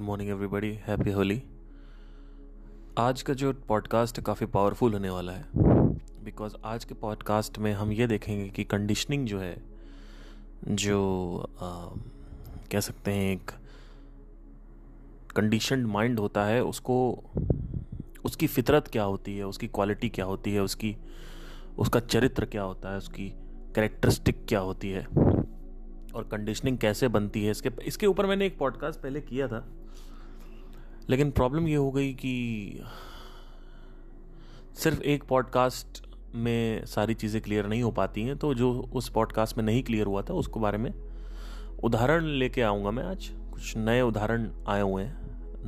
Good morning everybody, happy Holi. आज का जो पॉडकास्ट काफ़ी पावरफुल होने वाला है, बिकॉज आज के पॉडकास्ट में हम ये देखेंगे कि कंडीशनिंग जो है, जो कह सकते हैं एक कंडीशनड माइंड होता है, उसको उसकी फितरत क्या होती है, उसकी क्वालिटी क्या होती है, उसका चरित्र क्या होता है, उसकी कैरेक्टरिस्टिक क्या होती है और कंडीशनिंग कैसे बनती है। इसके ऊपर मैंने एक पॉडकास्ट पहले किया था, लेकिन प्रॉब्लम ये हो गई कि सिर्फ एक पॉडकास्ट में सारी चीज़ें क्लियर नहीं हो पाती हैं, तो जो उस पॉडकास्ट में नहीं क्लियर हुआ था उसको बारे में उदाहरण लेके आऊँगा मैं। आज कुछ नए उदाहरण आए हुए हैं,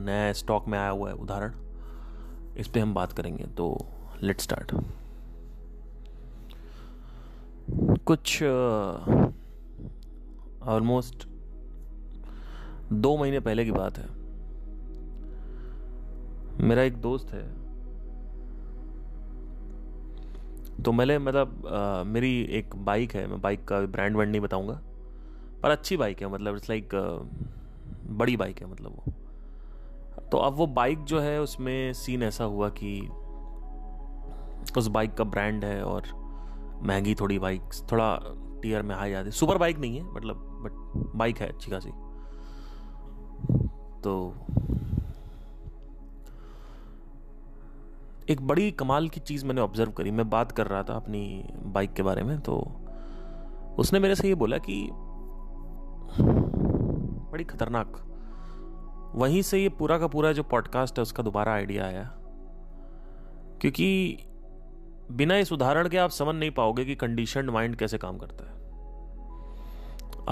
नया स्टॉक में आया हुआ है उदाहरण, इस पे हम बात करेंगे। तो लेट्स स्टार्ट। कुछ ऑलमोस्ट 2 महीने पहले की बात है। मेरा एक दोस्त है, तो मैंने मेरी एक बाइक है, मैं बाइक का ब्रांड नहीं बताऊंगा, पर अच्छी बाइक है, मतलब इट्स लाइक बड़ी बाइक है, मतलब वो। तो अब वो बाइक जो है, उसमें सीन ऐसा हुआ कि उस बाइक का ब्रांड है और महंगी थोड़ी बाइक, थोड़ा टीयर में हाई आती, सुपर बाइक नहीं है मतलब, बट बाइक है अच्छी खासी। तो एक बड़ी कमाल की चीज़ मैंने ऑब्जर्व करी। मैं बात कर रहा था अपनी बाइक के बारे में, तो उसने मेरे से ये बोला कि बड़ी खतरनाक। वहीं से ये पूरा का पूरा जो पॉडकास्ट है उसका दोबारा आइडिया आया, क्योंकि बिना इस उदाहरण के आप समझ नहीं पाओगे कि कंडीशनड माइंड कैसे काम करता है।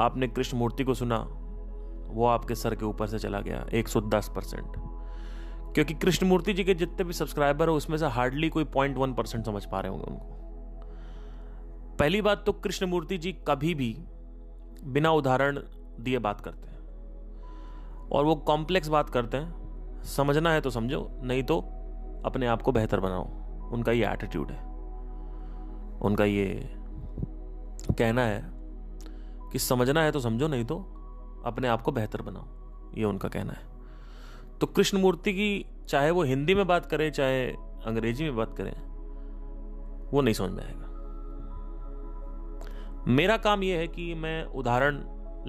आपने कृष्णमूर्ति को सुना, वो आपके सर के ऊपर से चला गया 110%, क्योंकि कृष्णमूर्ति जी के जितने भी सब्सक्राइबर हो उसमें से हार्डली कोई 0.1% समझ पा रहे होंगे उनको। पहली बात तो कृष्णमूर्ति जी कभी भी बिना उदाहरण दिए बात करते हैं और वो कॉम्प्लेक्स बात करते हैं। समझना है तो समझो, नहीं तो अपने आप को बेहतर बनाओ, उनका ये एटीट्यूड है। उनका ये कहना है कि समझना है तो समझो, नहीं तो अपने आप को बेहतर बनाओ, ये उनका कहना है। तो कृष्णमूर्ति की चाहे वो हिंदी में बात करें चाहे अंग्रेजी में बात करें, वो नहीं समझ में आएगा। मेरा काम ये है कि मैं उदाहरण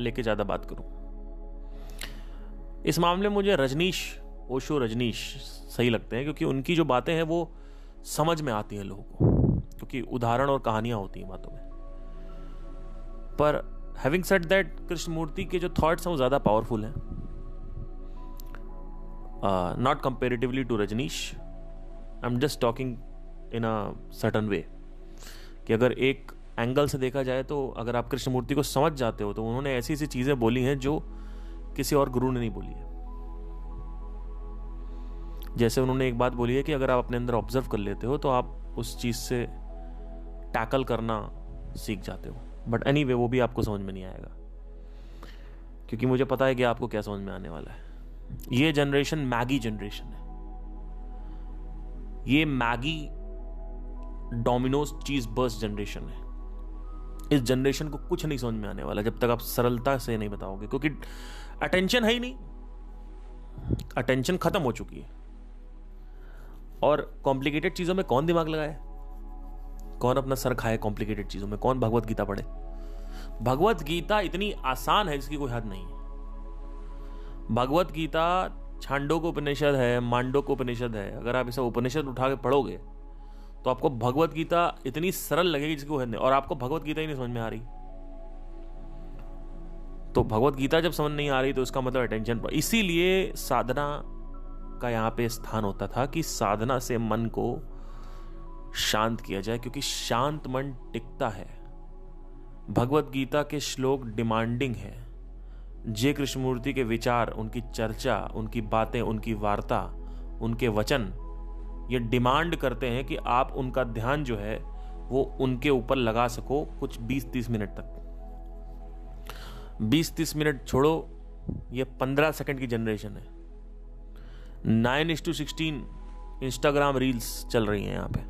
लेके ज़्यादा बात करूं। इस मामले में मुझे ओशो रजनीश सही लगते हैं, क्योंकि उनकी जो बातें हैं वो समझ में आती हैं लोगों को, क्योंकि उदाहरण और कहानियां होती हैं बातों में। पर हैविंग सेड दैट, कृष्णमूर्ति के जो थॉट्स हैं वो ज़्यादा पावरफुल हैं, not comparatively to Rajneesh. I am just talking in a certain way कि अगर एक एंगल से देखा जाए तो अगर आप कृष्णमूर्ति को समझ जाते हो तो उन्होंने ऐसी ऐसी चीज़ें बोली हैं जो किसी और गुरु ने नहीं बोली है। जैसे उन्होंने एक बात बोली है कि अगर आप अपने अंदर ऑब्जर्व कर लेते हो तो आप उस चीज़ से टैकल करना सीख जाते हो। बट एनीवे, वो भी आपको समझ में नहीं आएगा, क्योंकि मुझे पता है कि आपको क्या समझ में आने वाला है। ये जनरेशन मैगी जनरेशन है, ये Maggi Domino's cheese burst generation है। इस जनरेशन को कुछ नहीं समझ में आने वाला जब तक आप सरलता से नहीं बताओगे, क्योंकि अटेंशन है ही नहीं, अटेंशन खत्म हो चुकी है। और कॉम्प्लिकेटेड चीज़ों में कौन दिमाग लगाए, कौन अपना सर खाए कॉम्प्लिकेटेड चीज़ों में, कौन भगवत गीता पढ़े। भगवत गीता इतनी आसान है जिसकी कोई हद नहीं है। भगवत गीता छांडोग्य उपनिषद है, मांडुक्य उपनिषद है। अगर आप इसे उपनिषद उठा के पढ़ोगे तो आपको भगवत गीता इतनी सरल लगेगी जिसको है नहीं, और आपको भगवत गीता ही नहीं समझ में आ रही। तो भगवत गीता जब समझ नहीं आ रही तो इसका मतलब अटेंशन पर। इसीलिए साधना का यहाँ पे स्थान होता था कि साधना से मन को शांत किया जाए, क्योंकि शांत मन टिकता है। भगवत गीता के श्लोक डिमांडिंग है। जे कृष्णमूर्ति के विचार, उनकी चर्चा, उनकी बातें, उनकी वार्ता, उनके वचन ये डिमांड करते हैं कि आप उनका ध्यान जो है वो उनके ऊपर लगा सको कुछ 20-30 मिनट तक। 20-30 मिनट छोड़ो, ये 15 सेकंड की जनरेशन है। 9:16 इंस्टाग्राम रील्स चल रही हैं। यहाँ पे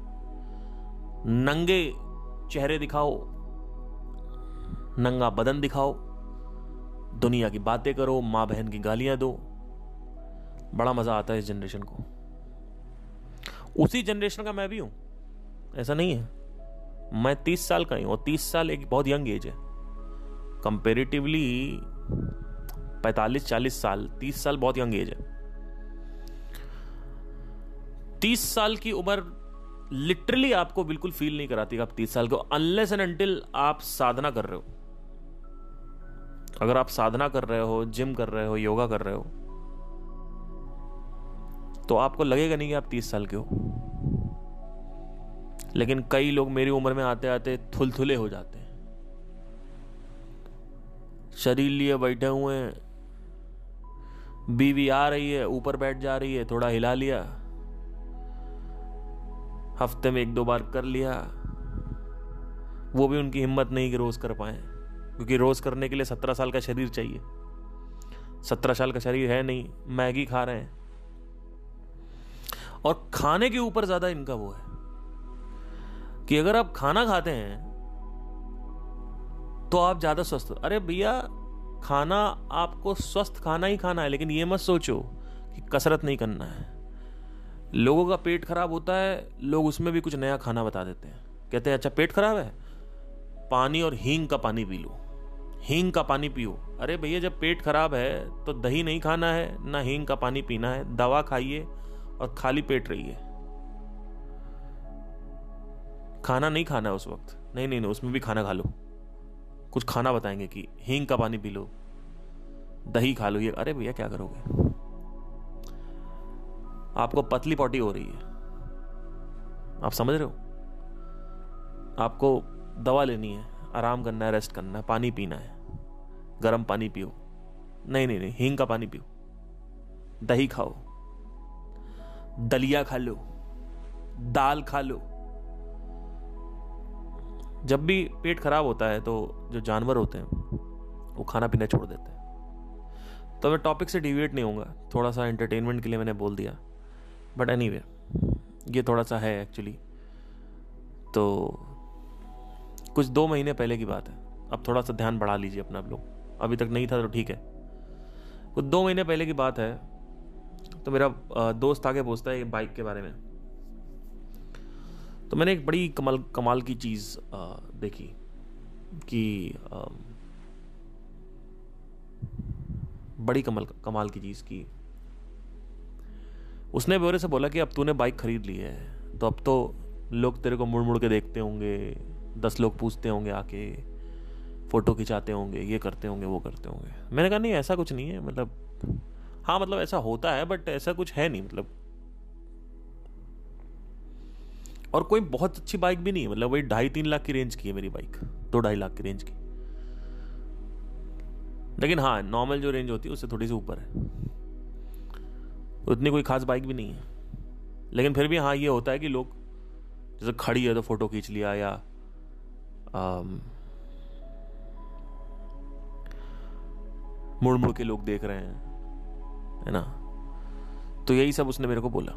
नंगे चेहरे दिखाओ, नंगा बदन दिखाओ, दुनिया की बातें करो, माँ बहन की गालियाँ दो, बड़ा मज़ा आता है इस जनरेशन को। उसी जनरेशन का मैं भी हूँ, ऐसा नहीं है। मैं 30 साल का ही हूँ और 30 साल एक बहुत यंग एज है कंपेरेटिवली। 45-40 साल, 30 साल बहुत यंग एज है। 30 साल की उम्र लिटरली आपको बिल्कुल फील नहीं कराती आप 30 साल को, अनलेस एंड अनटिल आप साधना कर रहे हो। अगर आप साधना कर रहे हो, जिम कर रहे हो, योगा कर रहे हो, तो आपको लगेगा नहीं कि आप 30 साल के हो। लेकिन कई लोग मेरी उम्र में आते आते थुलथुले हो जाते हैं, शरीर लिए बैठे हुए हैं, बीवी आ रही है, ऊपर बैठ जा रही है, थोड़ा हिला लिया, हफ्ते में 1-2 बार कर लिया। वो भी उनकी हिम्मत नहीं कि रोज कर पाए, क्योंकि रोज करने के लिए 17 साल का शरीर चाहिए। 17 साल का शरीर है नहीं, मैगी खा रहे हैं। और खाने के ऊपर ज्यादा इनका वो है कि अगर आप खाना खाते हैं तो आप ज्यादा स्वस्थ। अरे भैया, खाना आपको स्वस्थ खाना ही खाना है, लेकिन ये मत सोचो कि कसरत नहीं करना है। लोगों का पेट खराब होता है, लोग उसमें भी कुछ नया खाना बता देते हैं, कहते हैं अच्छा पेट खराब है, पानी और हींग का पानी पी लो, हींग का पानी पियो। अरे भैया, जब पेट खराब है तो दही नहीं खाना है, ना हींग का पानी पीना है। दवा खाइए और खाली पेट रहिए, खाना नहीं खाना है उस वक्त। नहीं, उसमें भी खाना खा लो, कुछ खाना बताएंगे कि हींग का पानी पी लो, दही खा लो ये। अरे भैया, क्या करोगे? आपको पतली पॉटी हो रही है, आप समझ रहे हो? आपको दवा लेनी है, आराम करना है, रेस्ट करना है, पानी पीना है, गर्म पानी पियो। नहीं, हींग का पानी पियो, दही खाओ, दलिया खा लो, दाल खा लो। जब भी पेट खराब होता है तो जो जानवर होते हैं वो खाना पीना छोड़ देते हैं। तो मैं टॉपिक से डिविएट नहीं होऊंगा, थोड़ा सा एंटरटेनमेंट के लिए मैंने बोल दिया, बट एनीवे ये थोड़ा सा है एक्चुअली। तो कुछ 2 महीने पहले की बात है, अब थोड़ा सा ध्यान बढ़ा लीजिए अपना आप लोग, अभी तक नहीं था तो ठीक है। कुछ 2 महीने पहले की बात है, तो मेरा दोस्त आगे पूछता है बाइक के बारे में। तो मैंने एक बड़ी कमाल की चीज़ देखी कि बड़ी कमाल की चीज़ की। उसने ब्योरे से बोला कि अब तूने बाइक खरीद ली है तो अब तो लोग तेरे को मुड़ मुड़ के देखते होंगे, 10 लोग पूछते होंगे, आके फ़ोटो खिंचाते होंगे, ये करते होंगे, वो करते होंगे। मैंने कहा नहीं, ऐसा कुछ नहीं है। मतलब हाँ, मतलब ऐसा होता है बट ऐसा कुछ है नहीं। मतलब और कोई बहुत अच्छी बाइक भी नहीं है, मतलब वही 2.5-3 लाख की रेंज की है मेरी बाइक, 2-2.5 लाख की रेंज की। लेकिन हाँ, नॉर्मल जो रेंज होती है उससे थोड़ी सी ऊपर है। उतनी कोई खास बाइक भी नहीं है, लेकिन फिर भी हाँ ये होता है कि लोग जैसे खड़ी है तो फोटो खींच लिया, या मुड़ मुड़ के लोग देख रहे हैं, है ना। तो यही सब उसने मेरे को बोला।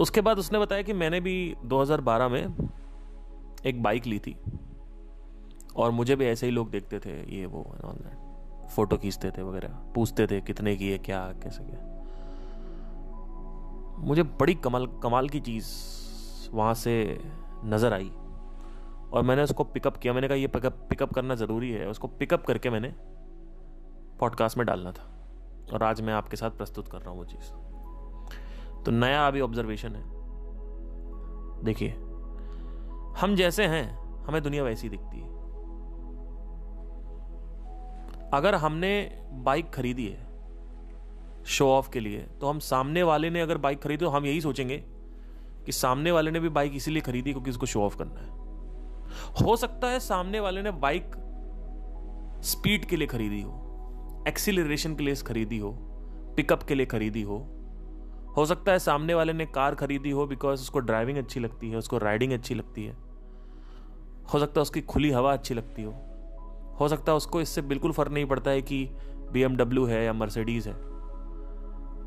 उसके बाद उसने बताया कि मैंने भी 2012 में एक बाइक ली थी और मुझे भी ऐसे ही लोग देखते थे, ये वो ऑनलाइन फोटो खींचते थे वगैरह, पूछते थे कितने की है, क्या कैसे क्या। मुझे बड़ी कमाल की चीज़ वहाँ से नज़र आई और मैंने उसको पिकअप किया। मैंने कहा ये पिकअप करना ज़रूरी है। उसको पिकअप करके मैंने पॉडकास्ट में डालना था और आज मैं आपके साथ प्रस्तुत कर रहा हूँ वो चीज़। तो नया अभी ऑब्जर्वेशन है। देखिए, हम जैसे हैं हमें दुनिया वैसी दिखती है। अगर हमने बाइक खरीदी है शो ऑफ के लिए, तो हम सामने वाले ने अगर बाइक खरीदी तो हम यही सोचेंगे कि सामने वाले ने भी बाइक इसीलिए खरीदी क्योंकि उसको शो ऑफ करना है। हो सकता है सामने वाले ने बाइक स्पीड के लिए खरीदी हो, एक्सीलरेशन के लिए खरीदी हो, पिकअप के लिए खरीदी हो सकता है सामने वाले ने कार खरीदी हो बिकॉज उसको ड्राइविंग अच्छी लगती है, उसको राइडिंग अच्छी लगती है, हो सकता है उसकी खुली हवा अच्छी लगती हो सकता है उसको इससे बिल्कुल फ़र्क नहीं पड़ता है कि BMW है या मर्सिडीज़ है।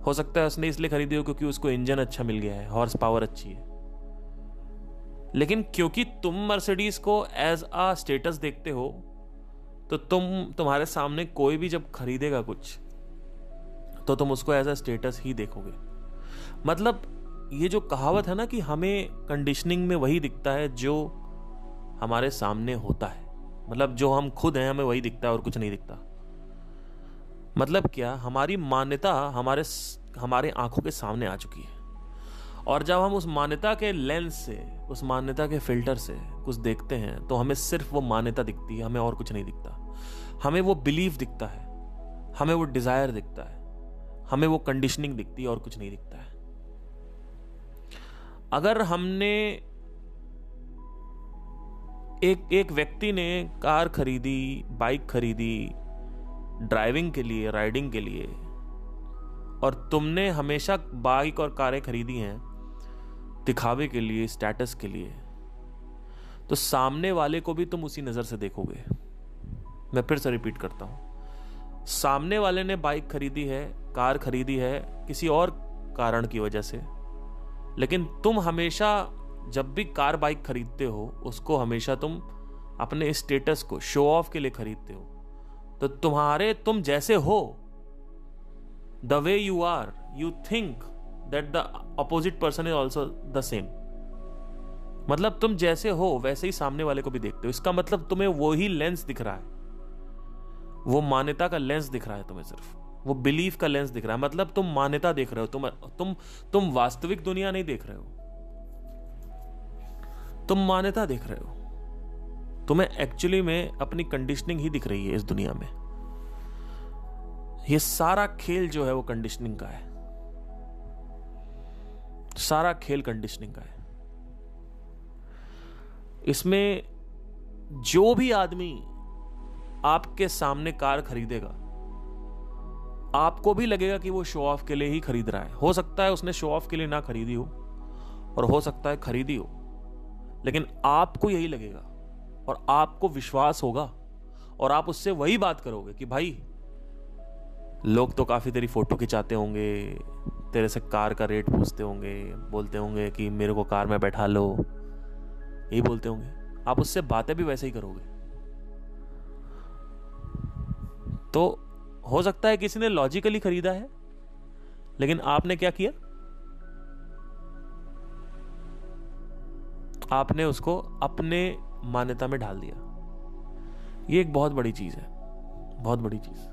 हो सकता है उसने इसलिए खरीदी हो क्योंकि उसको इंजन अच्छा मिल गया है, हॉर्स पावर अच्छी है। लेकिन क्योंकि तुम मर्सिडीज़ को एज आ स्टेटस देखते हो तो तुम्हारे सामने कोई भी जब खरीदेगा कुछ तो तुम उसको एज अ स्टेटस ही देखोगे। मतलब ये जो कहावत है ना कि हमें कंडीशनिंग में वही दिखता है जो हमारे सामने होता है, मतलब जो हम खुद हैं हमें वही दिखता है और कुछ नहीं दिखता। मतलब क्या, हमारी मान्यता हमारे आंखों के सामने आ चुकी है, और जब हम उस मान्यता के लेंस से, उस मान्यता के फिल्टर से कुछ देखते हैं तो हमें सिर्फ वो मान्यता दिखती है, हमें और कुछ नहीं दिखता। हमें वो बिलीफ दिखता है, हमें वो डिजायर दिखता है, हमें वो कंडीशनिंग दिखती है, और कुछ नहीं दिखता है। अगर हमने एक व्यक्ति ने कार खरीदी, बाइक खरीदी ड्राइविंग के लिए, राइडिंग के लिए, और तुमने हमेशा बाइक और कारें खरीदी हैं दिखावे के लिए, स्टेटस के लिए, तो सामने वाले को भी तुम उसी नज़र से देखोगे। मैं फिर से रिपीट करता हूँ, सामने वाले ने बाइक खरीदी है, कार खरीदी है किसी और कारण की वजह से, लेकिन तुम हमेशा जब भी कार बाइक खरीदते हो उसको हमेशा तुम अपने स्टेटस को शो ऑफ के लिए खरीदते हो। तो तुम जैसे हो, the way you are, you think that the opposite person is also the same. मतलब तुम जैसे हो वैसे ही सामने वाले को भी देखते हो। इसका मतलब तुम्हें वो ही लेंस दिख रहा है, वो मान्यता का लेंस दिख रहा है तुम्हें, सिर्फ वो बिलीफ का लेंस दिख रहा है। मतलब तुम मान्यता देख रहे हो, तुम वास्तविक दुनिया नहीं देख रहे हो, तुम मान्यता देख रहे हो। तुम्हें एक्चुअली में अपनी कंडीशनिंग ही दिख रही है इस दुनिया में। ये सारा खेल जो है वो कंडीशनिंग का है, सारा खेल कंडीशनिंग का है। इसमें जो भी आदमी आपके सामने कार खरीदेगा आपको भी लगेगा कि वो शो ऑफ के लिए ही खरीद रहा है। हो सकता है उसने शो ऑफ के लिए ना खरीदी हो, और हो सकता है खरीदी हो, लेकिन आपको यही लगेगा और आपको विश्वास होगा, और आप उससे वही बात करोगे कि भाई लोग तो काफ़ी तेरी फोटो खिंचाते होंगे, तेरे से कार का रेट पूछते होंगे, बोलते होंगे कि मेरे को कार में बैठा लो, यही बोलते होंगे। आप उससे बातें भी वैसे ही करोगे। तो हो सकता है किसी ने लॉजिकली खरीदा है, लेकिन आपने क्या किया, आपने उसको अपने मान्यता में ढाल दिया। ये एक बहुत बड़ी चीज है, बहुत बड़ी चीज।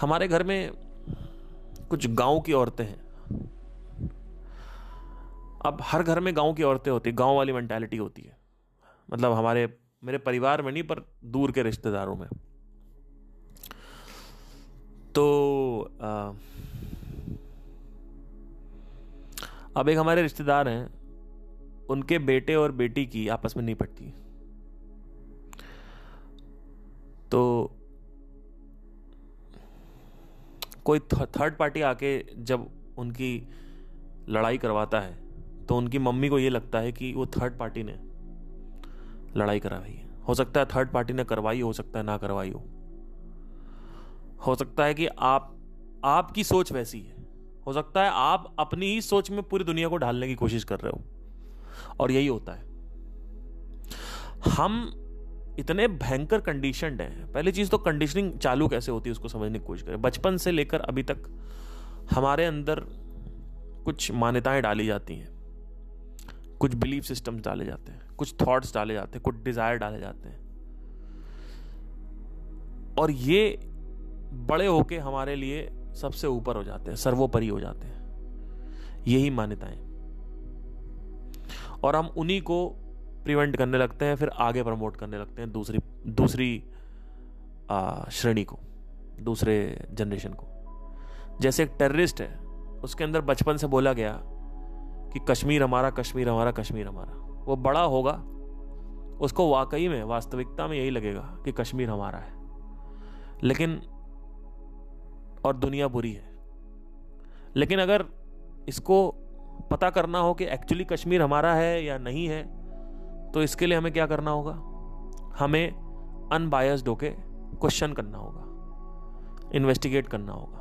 हमारे घर में कुछ गांव की औरतें हैं। अब हर घर में गांव की औरतें होती है, गांव वाली मेंटालिटी होती है। मतलब हमारे मेरे परिवार में नहीं, पर दूर के रिश्तेदारों में। तो अब एक हमारे रिश्तेदार हैं, उनके बेटे और बेटी की आपस में नहीं पटती। तो कोई थर्ड पार्टी आके जब उनकी लड़ाई करवाता है तो उनकी मम्मी को ये लगता है कि वो थर्ड पार्टी ने लड़ाई करवाई है। हो सकता है थर्ड पार्टी ने करवाई हो सकता है ना करवाई हो सकता है कि आपकी सोच वैसी है, हो सकता है आप अपनी ही सोच में पूरी दुनिया को ढालने की कोशिश कर रहे हो। और यही होता है, हम इतने भयंकर कंडीशनड हैं। पहली चीज तो कंडीशनिंग चालू कैसे होती है उसको समझने की कोशिश करें। बचपन से लेकर अभी तक हमारे अंदर कुछ मान्यताएं डाली जाती हैं, कुछ बिलीफ सिस्टम्स डाले जाते हैं, कुछ थॉट्स डाले जाते हैं, कुछ डिजायर डाले जाते हैं, और ये बड़े होके हमारे लिए सबसे ऊपर हो जाते हैं, सर्वोपरि हो जाते हैं यही मान्यताएं, और हम उन्हीं को प्रिवेंट करने लगते हैं, फिर आगे प्रमोट करने लगते हैं दूसरी श्रेणी को, दूसरे जनरेशन को। जैसे एक टेररिस्ट है, उसके अंदर बचपन से बोला गया कि कश्मीर हमारा, कश्मीर हमारा, कश्मीर हमारा। वो बड़ा होगा, उसको वाकई में वास्तविकता में यही लगेगा कि कश्मीर हमारा है, लेकिन और दुनिया बुरी है। लेकिन अगर इसको पता करना हो कि एक्चुअली कश्मीर हमारा है या नहीं है, तो इसके लिए हमें क्या करना होगा, हमें अनबायस्ड होके क्वेश्चन करना होगा, इन्वेस्टिगेट करना होगा।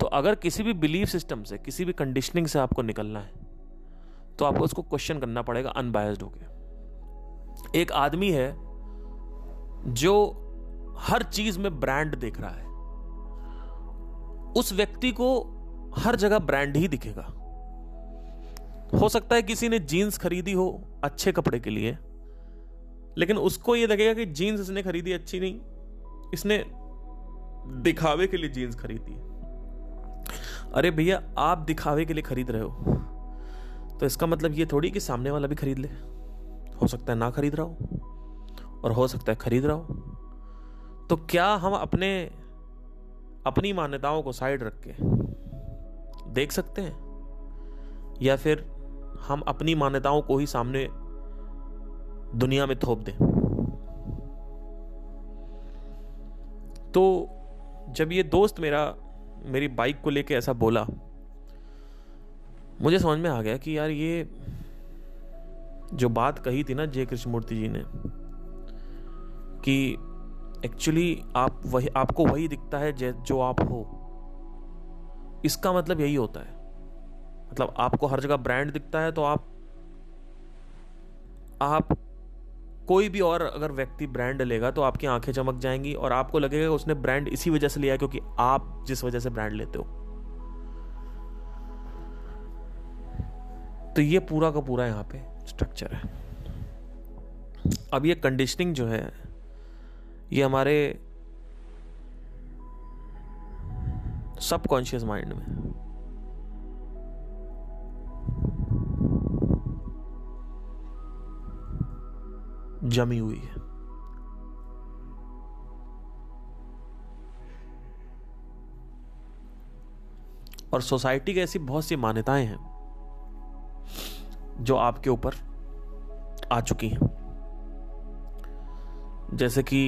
तो अगर किसी भी बिलीफ सिस्टम से, किसी भी कंडीशनिंग से आपको निकलना है तो आपको उसको क्वेश्चन करना पड़ेगा अनबायस्ड होके। एक आदमी है जो हर चीज में ब्रांड देख रहा है, उस व्यक्ति को हर जगह ब्रांड ही दिखेगा। हो सकता है किसी ने जीन्स खरीदी हो अच्छे कपड़े के लिए, लेकिन उसको ये लगेगा कि जीन्स इसने खरीदी अच्छी नहीं, इसने दिखावे के लिए जीन्स खरीदी। अरे भैया, आप दिखावे के लिए खरीद रहे हो तो इसका मतलब ये थोड़ी कि सामने वाला भी खरीद ले। हो सकता है ना खरीद रहा हो और हो सकता है खरीद रहा हो। तो क्या हम अपनी मान्यताओं को साइड रख के देख सकते हैं, या फिर हम अपनी मान्यताओं को ही सामने दुनिया में थोप दें? तो जब ये दोस्त मेरी बाइक को लेके ऐसा बोला, मुझे समझ में आ गया कि यार ये जो बात कही थी ना जय कृष्णमूर्ति जी ने, कि एक्चुअली आपको वही दिखता है जो आप हो, इसका मतलब यही होता है। मतलब आपको हर जगह ब्रांड दिखता है तो आप कोई भी और अगर व्यक्ति ब्रांड लेगा तो आपकी आंखें चमक जाएंगी और आपको लगेगा उसने ब्रांड इसी वजह से लिया है क्योंकि आप जिस वजह से ब्रांड लेते हो। तो ये पूरा का पूरा यहाँ पे स्ट्रक्चर है। अब ये कंडीशनिंग जो है ये हमारे सबकॉन्शियस माइंड में, जमी हुई है। और सोसाइटी की ऐसी बहुत सी मान्यताएं हैं जो आपके ऊपर आ चुकी हैं, जैसे कि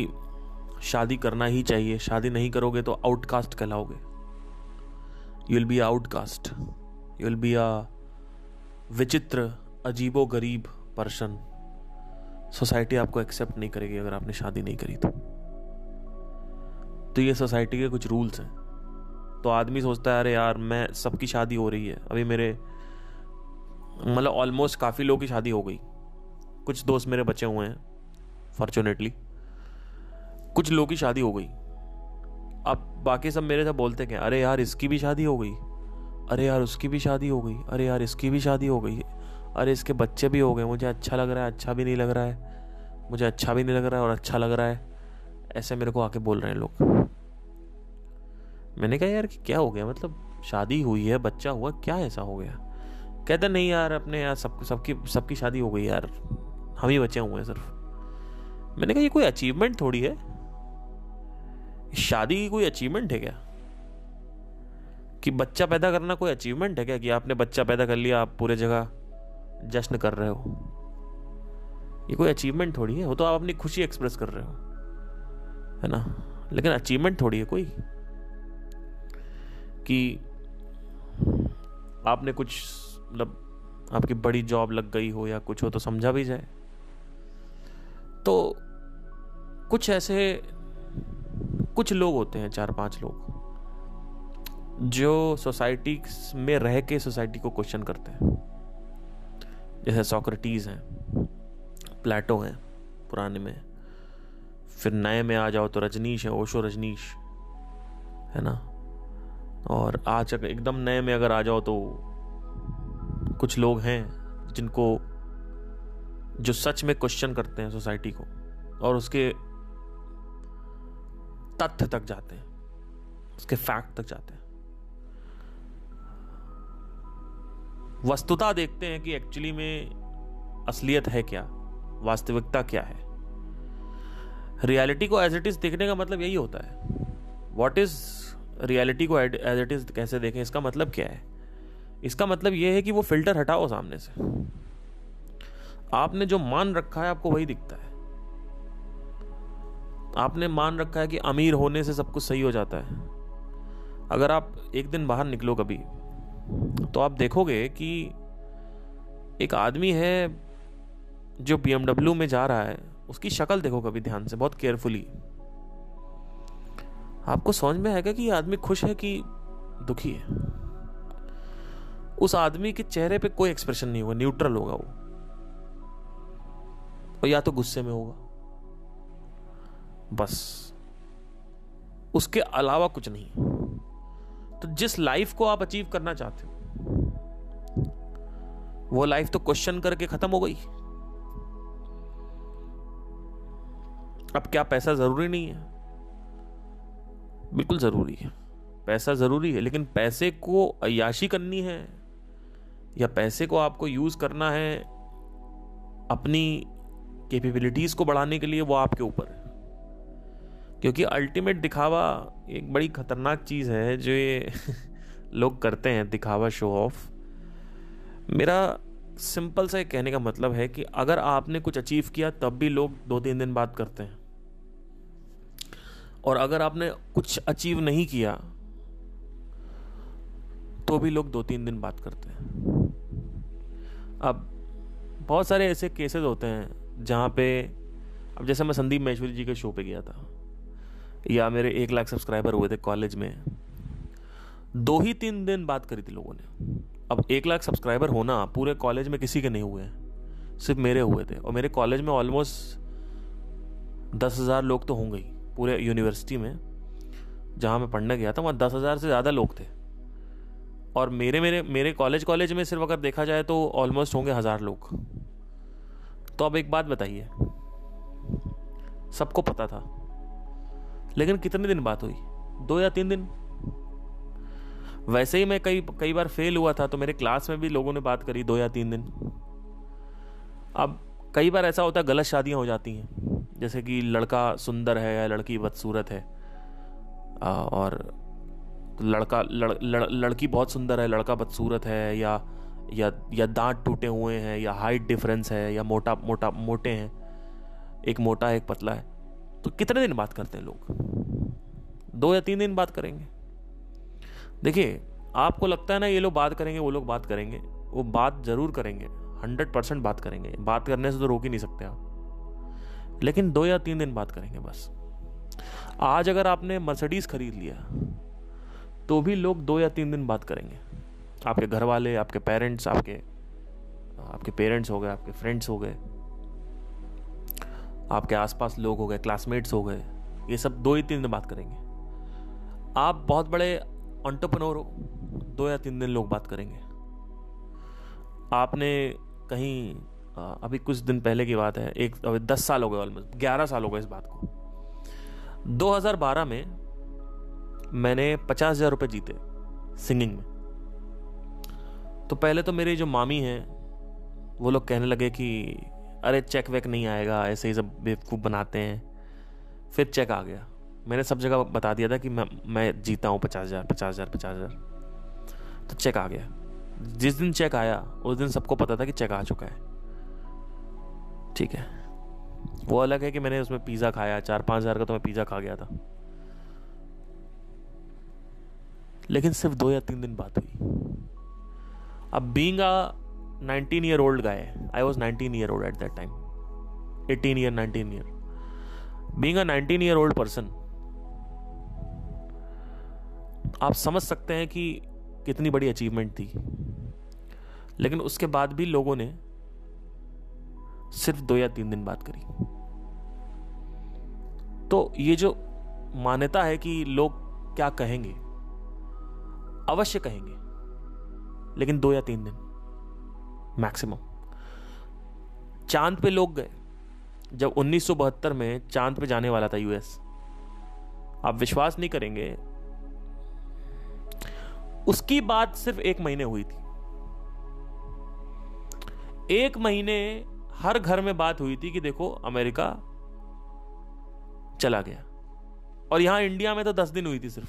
शादी करना ही चाहिए, शादी नहीं करोगे तो आउटकास्ट कहलाओगे, you will be outcast, you will be a विचित्र अजीबो गरीब पर्सन, सोसाइटी आपको एक्सेप्ट नहीं करेगी अगर आपने शादी नहीं करी तो ये सोसाइटी के कुछ रूल्स हैं। तो आदमी सोचता है अरे यार मैं सबकी शादी हो रही है, अभी मेरे मतलब ऑलमोस्ट काफ़ी लोगों की शादी हो गई, कुछ दोस्त मेरे बचे हुए हैं फॉर्चुनेटली, कुछ लोगों की शादी हो गई। अब बाकी सब मेरे से बोलते क्या, अरे यार इसकी भी शादी हो गई, अरे यार उसकी भी शादी हो गई, अरे यार इसकी भी शादी हो गई, अरे इसके बच्चे भी हो गए, मुझे अच्छा लग रहा है, अच्छा भी नहीं लग रहा है, मुझे अच्छा भी नहीं लग रहा है और अच्छा लग रहा है, ऐसे मेरे को आके बोल रहे हैं लोग। मैंने कहा यार कि क्या हो गया, मतलब शादी हुई है, बच्चा हुआ, क्या ऐसा हो गया? कहता नहीं यार अपने यार सबकी शादी हो गई यार, हम ही बचे हुए हैं सिर्फ। मैंने कहा ये कोई अचीवमेंट थोड़ी है, शादी की कोई अचीवमेंट है क्या? कि बच्चा पैदा करना कोई अचीवमेंट है क्या कि आपने बच्चा पैदा कर लिया, आप पूरे जगह जश्न कर रहे हो? ये कोई अचीवमेंट थोड़ी है, वो तो आप अपनी खुशी एक्सप्रेस कर रहे हो, है ना, लेकिन अचीवमेंट थोड़ी है कोई कि आपने कुछ मतलब आपकी बड़ी जॉब लग गई हो या कुछ हो तो समझा भी जाए। तो कुछ ऐसे कुछ लोग होते हैं, 4-5 लोग जो सोसाइटी में रह के सोसाइटी को क्वेश्चन करते हैं, जैसे सोक्रेटिस हैं, प्लेटो हैं पुराने में, फिर नए में आ जाओ तो रजनीश है, ओशो रजनीश, है ना, और आज एकदम नए में अगर आ जाओ तो कुछ लोग हैं जिनको जो सच में क्वेश्चन करते हैं सोसाइटी को और उसके तथ्य तक जाते हैं, उसके फैक्ट तक जाते हैं, वस्तुता देखते हैं कि एक्चुअली में असलियत है क्या, वास्तविकता क्या है। रियलिटी को एज इट इज देखने का मतलब यही होता है, व्हाट इज रियलिटी को एज इट इज कैसे देखें, इसका मतलब क्या है? इसका मतलब यह है कि वो फिल्टर हटाओ सामने से, आपने जो मान रखा है आपको वही दिखता है। आपने मान रखा है कि अमीर होने से सब कुछ सही हो जाता है, अगर आप एक दिन बाहर निकलो कभी तो आप देखोगे कि एक आदमी है जो BMW में जा रहा है, उसकी शक्ल देखो कभी ध्यान से, बहुत केयरफुली, आपको समझ में आएगा कि ये आदमी खुश है कि दुखी है। उस आदमी के चेहरे पे कोई एक्सप्रेशन नहीं होगा, न्यूट्रल होगा वो, और या तो गुस्से में होगा, बस उसके अलावा कुछ नहीं। तो जिस लाइफ को आप अचीव करना चाहते हो वो लाइफ तो क्वेश्चन करके खत्म हो गई। अब क्या पैसा जरूरी नहीं है? बिल्कुल जरूरी है, पैसा जरूरी है, लेकिन पैसे को अय्याशी करनी है या पैसे को आपको यूज करना है अपनी कैपेबिलिटीज को बढ़ाने के लिए, वो आपके ऊपर है। क्योंकि अल्टीमेट दिखावा एक बड़ी खतरनाक चीज़ है जो ये लोग करते हैं, दिखावा, शो ऑफ। मेरा सिंपल सा कहने का मतलब है कि अगर आपने कुछ अचीव किया तब भी लोग 2-3 दिन बात करते हैं, और अगर आपने कुछ अचीव नहीं किया तो भी लोग 2-3 दिन बात करते हैं। अब बहुत सारे ऐसे केसेस होते हैं जहाँ पे, अब जैसे मैं संदीप महेश्वरी जी के शो पे गया था, या मेरे 1 लाख सब्सक्राइबर हुए थे कॉलेज में, 2-3 दिन बात करी थी लोगों ने। अब 1 लाख सब्सक्राइबर होना पूरे कॉलेज में किसी के नहीं हुए, सिर्फ मेरे हुए थे, और मेरे कॉलेज में ऑलमोस्ट 10,000 लोग तो होंगे ही। पूरे यूनिवर्सिटी में जहाँ मैं पढ़ने गया था वहाँ 10,000 से ज़्यादा लोग थे, और मेरे कॉलेज में सिर्फ अगर देखा जाए तो ऑलमोस्ट होंगे 1,000 लोग। तो अब एक बात बताइए, सबको पता था, लेकिन कितने दिन बात हुई? 2 या 3 दिन। वैसे ही मैं कई बार फेल हुआ था तो मेरे क्लास में भी लोगों ने बात करी 2 या 3 दिन। अब कई बार ऐसा होता है, गलत शादियां हो जाती हैं, जैसे कि लड़का सुंदर है या लड़की बदसूरत है, और लड़की बहुत सुंदर है, लड़का बदसूरत है, या दांत टूटे हुए हैं, या हाइट डिफरेंस है, या मोटे हैं, एक मोटा है एक पतला है। तो कितने दिन बात करते हैं लोग? 2 या 3 दिन बात करेंगे। देखिए, आपको लगता है ना ये लोग बात करेंगे, वो लोग बात करेंगे, वो बात जरूर करेंगे, 100% बात करेंगे, बात करने से तो रोक ही नहीं सकते आप, लेकिन 2 या 3 दिन बात करेंगे बस। आज अगर आपने मर्सिडीज खरीद लिया तो भी लोग 2 या 3 दिन बात करेंगे, आपके घर वाले, आपके पेरेंट्स, आपके पेरेंट्स हो गए, आपके फ्रेंड्स हो गए, आपके आसपास लोग हो गए, क्लासमेट्स हो गए, ये सब 2 या 3 दिन बात करेंगे। आप बहुत बड़े एंटरप्रेन्योर हो, 2 या 3 दिन लोग बात करेंगे। आपने कहीं, अभी कुछ दिन पहले की बात है, एक अभी 10 साल हो गए, ऑलमोस्ट 11 साल हो गए इस बात को, 2012 में मैंने 50,000 रुपये जीते सिंगिंग में। तो पहले तो मेरी जो मामी हैं वो लोग कहने लगे कि अरे चेक वेक नहीं आएगा, ऐसे ही सब बेवकूफ़ बनाते हैं। फिर चेक आ गया, मैंने सब जगह बता दिया था कि मैं जीता हूँ 50,000। तो चेक आ गया, जिस दिन चेक आया उस दिन सबको पता था कि चेक आ चुका है, ठीक है। वो अलग है कि मैंने उसमें पिज़्ज़ा खाया, 4-5 हज़ार का तो मैं पिज़्ज़ा खा गया था, लेकिन सिर्फ 2 या 3 दिन बात हुई। अब being a 19-year-old guy, I was 19-year-old at that time, 18-year, 19-year, being a 19-year-old person, आप समझ सकते हैं कि कितनी बड़ी अचीवमेंट थी, लेकिन उसके बाद भी लोगों ने सिर्फ 2 या 3 दिन बात करी। तो ये जो मान्यता है कि लोग क्या कहेंगे, अवश्य कहेंगे, लेकिन 2 या 3 दिन मैक्सिमम। चांद पे लोग गए, जब 1972 में चांद पे जाने वाला था यूएस, आप विश्वास नहीं करेंगे, उसकी बात सिर्फ 1 महीने हुई थी। 1 महीने हर घर में बात हुई थी कि देखो अमेरिका चला गया, और यहां इंडिया में तो 10 दिन हुई थी सिर्फ,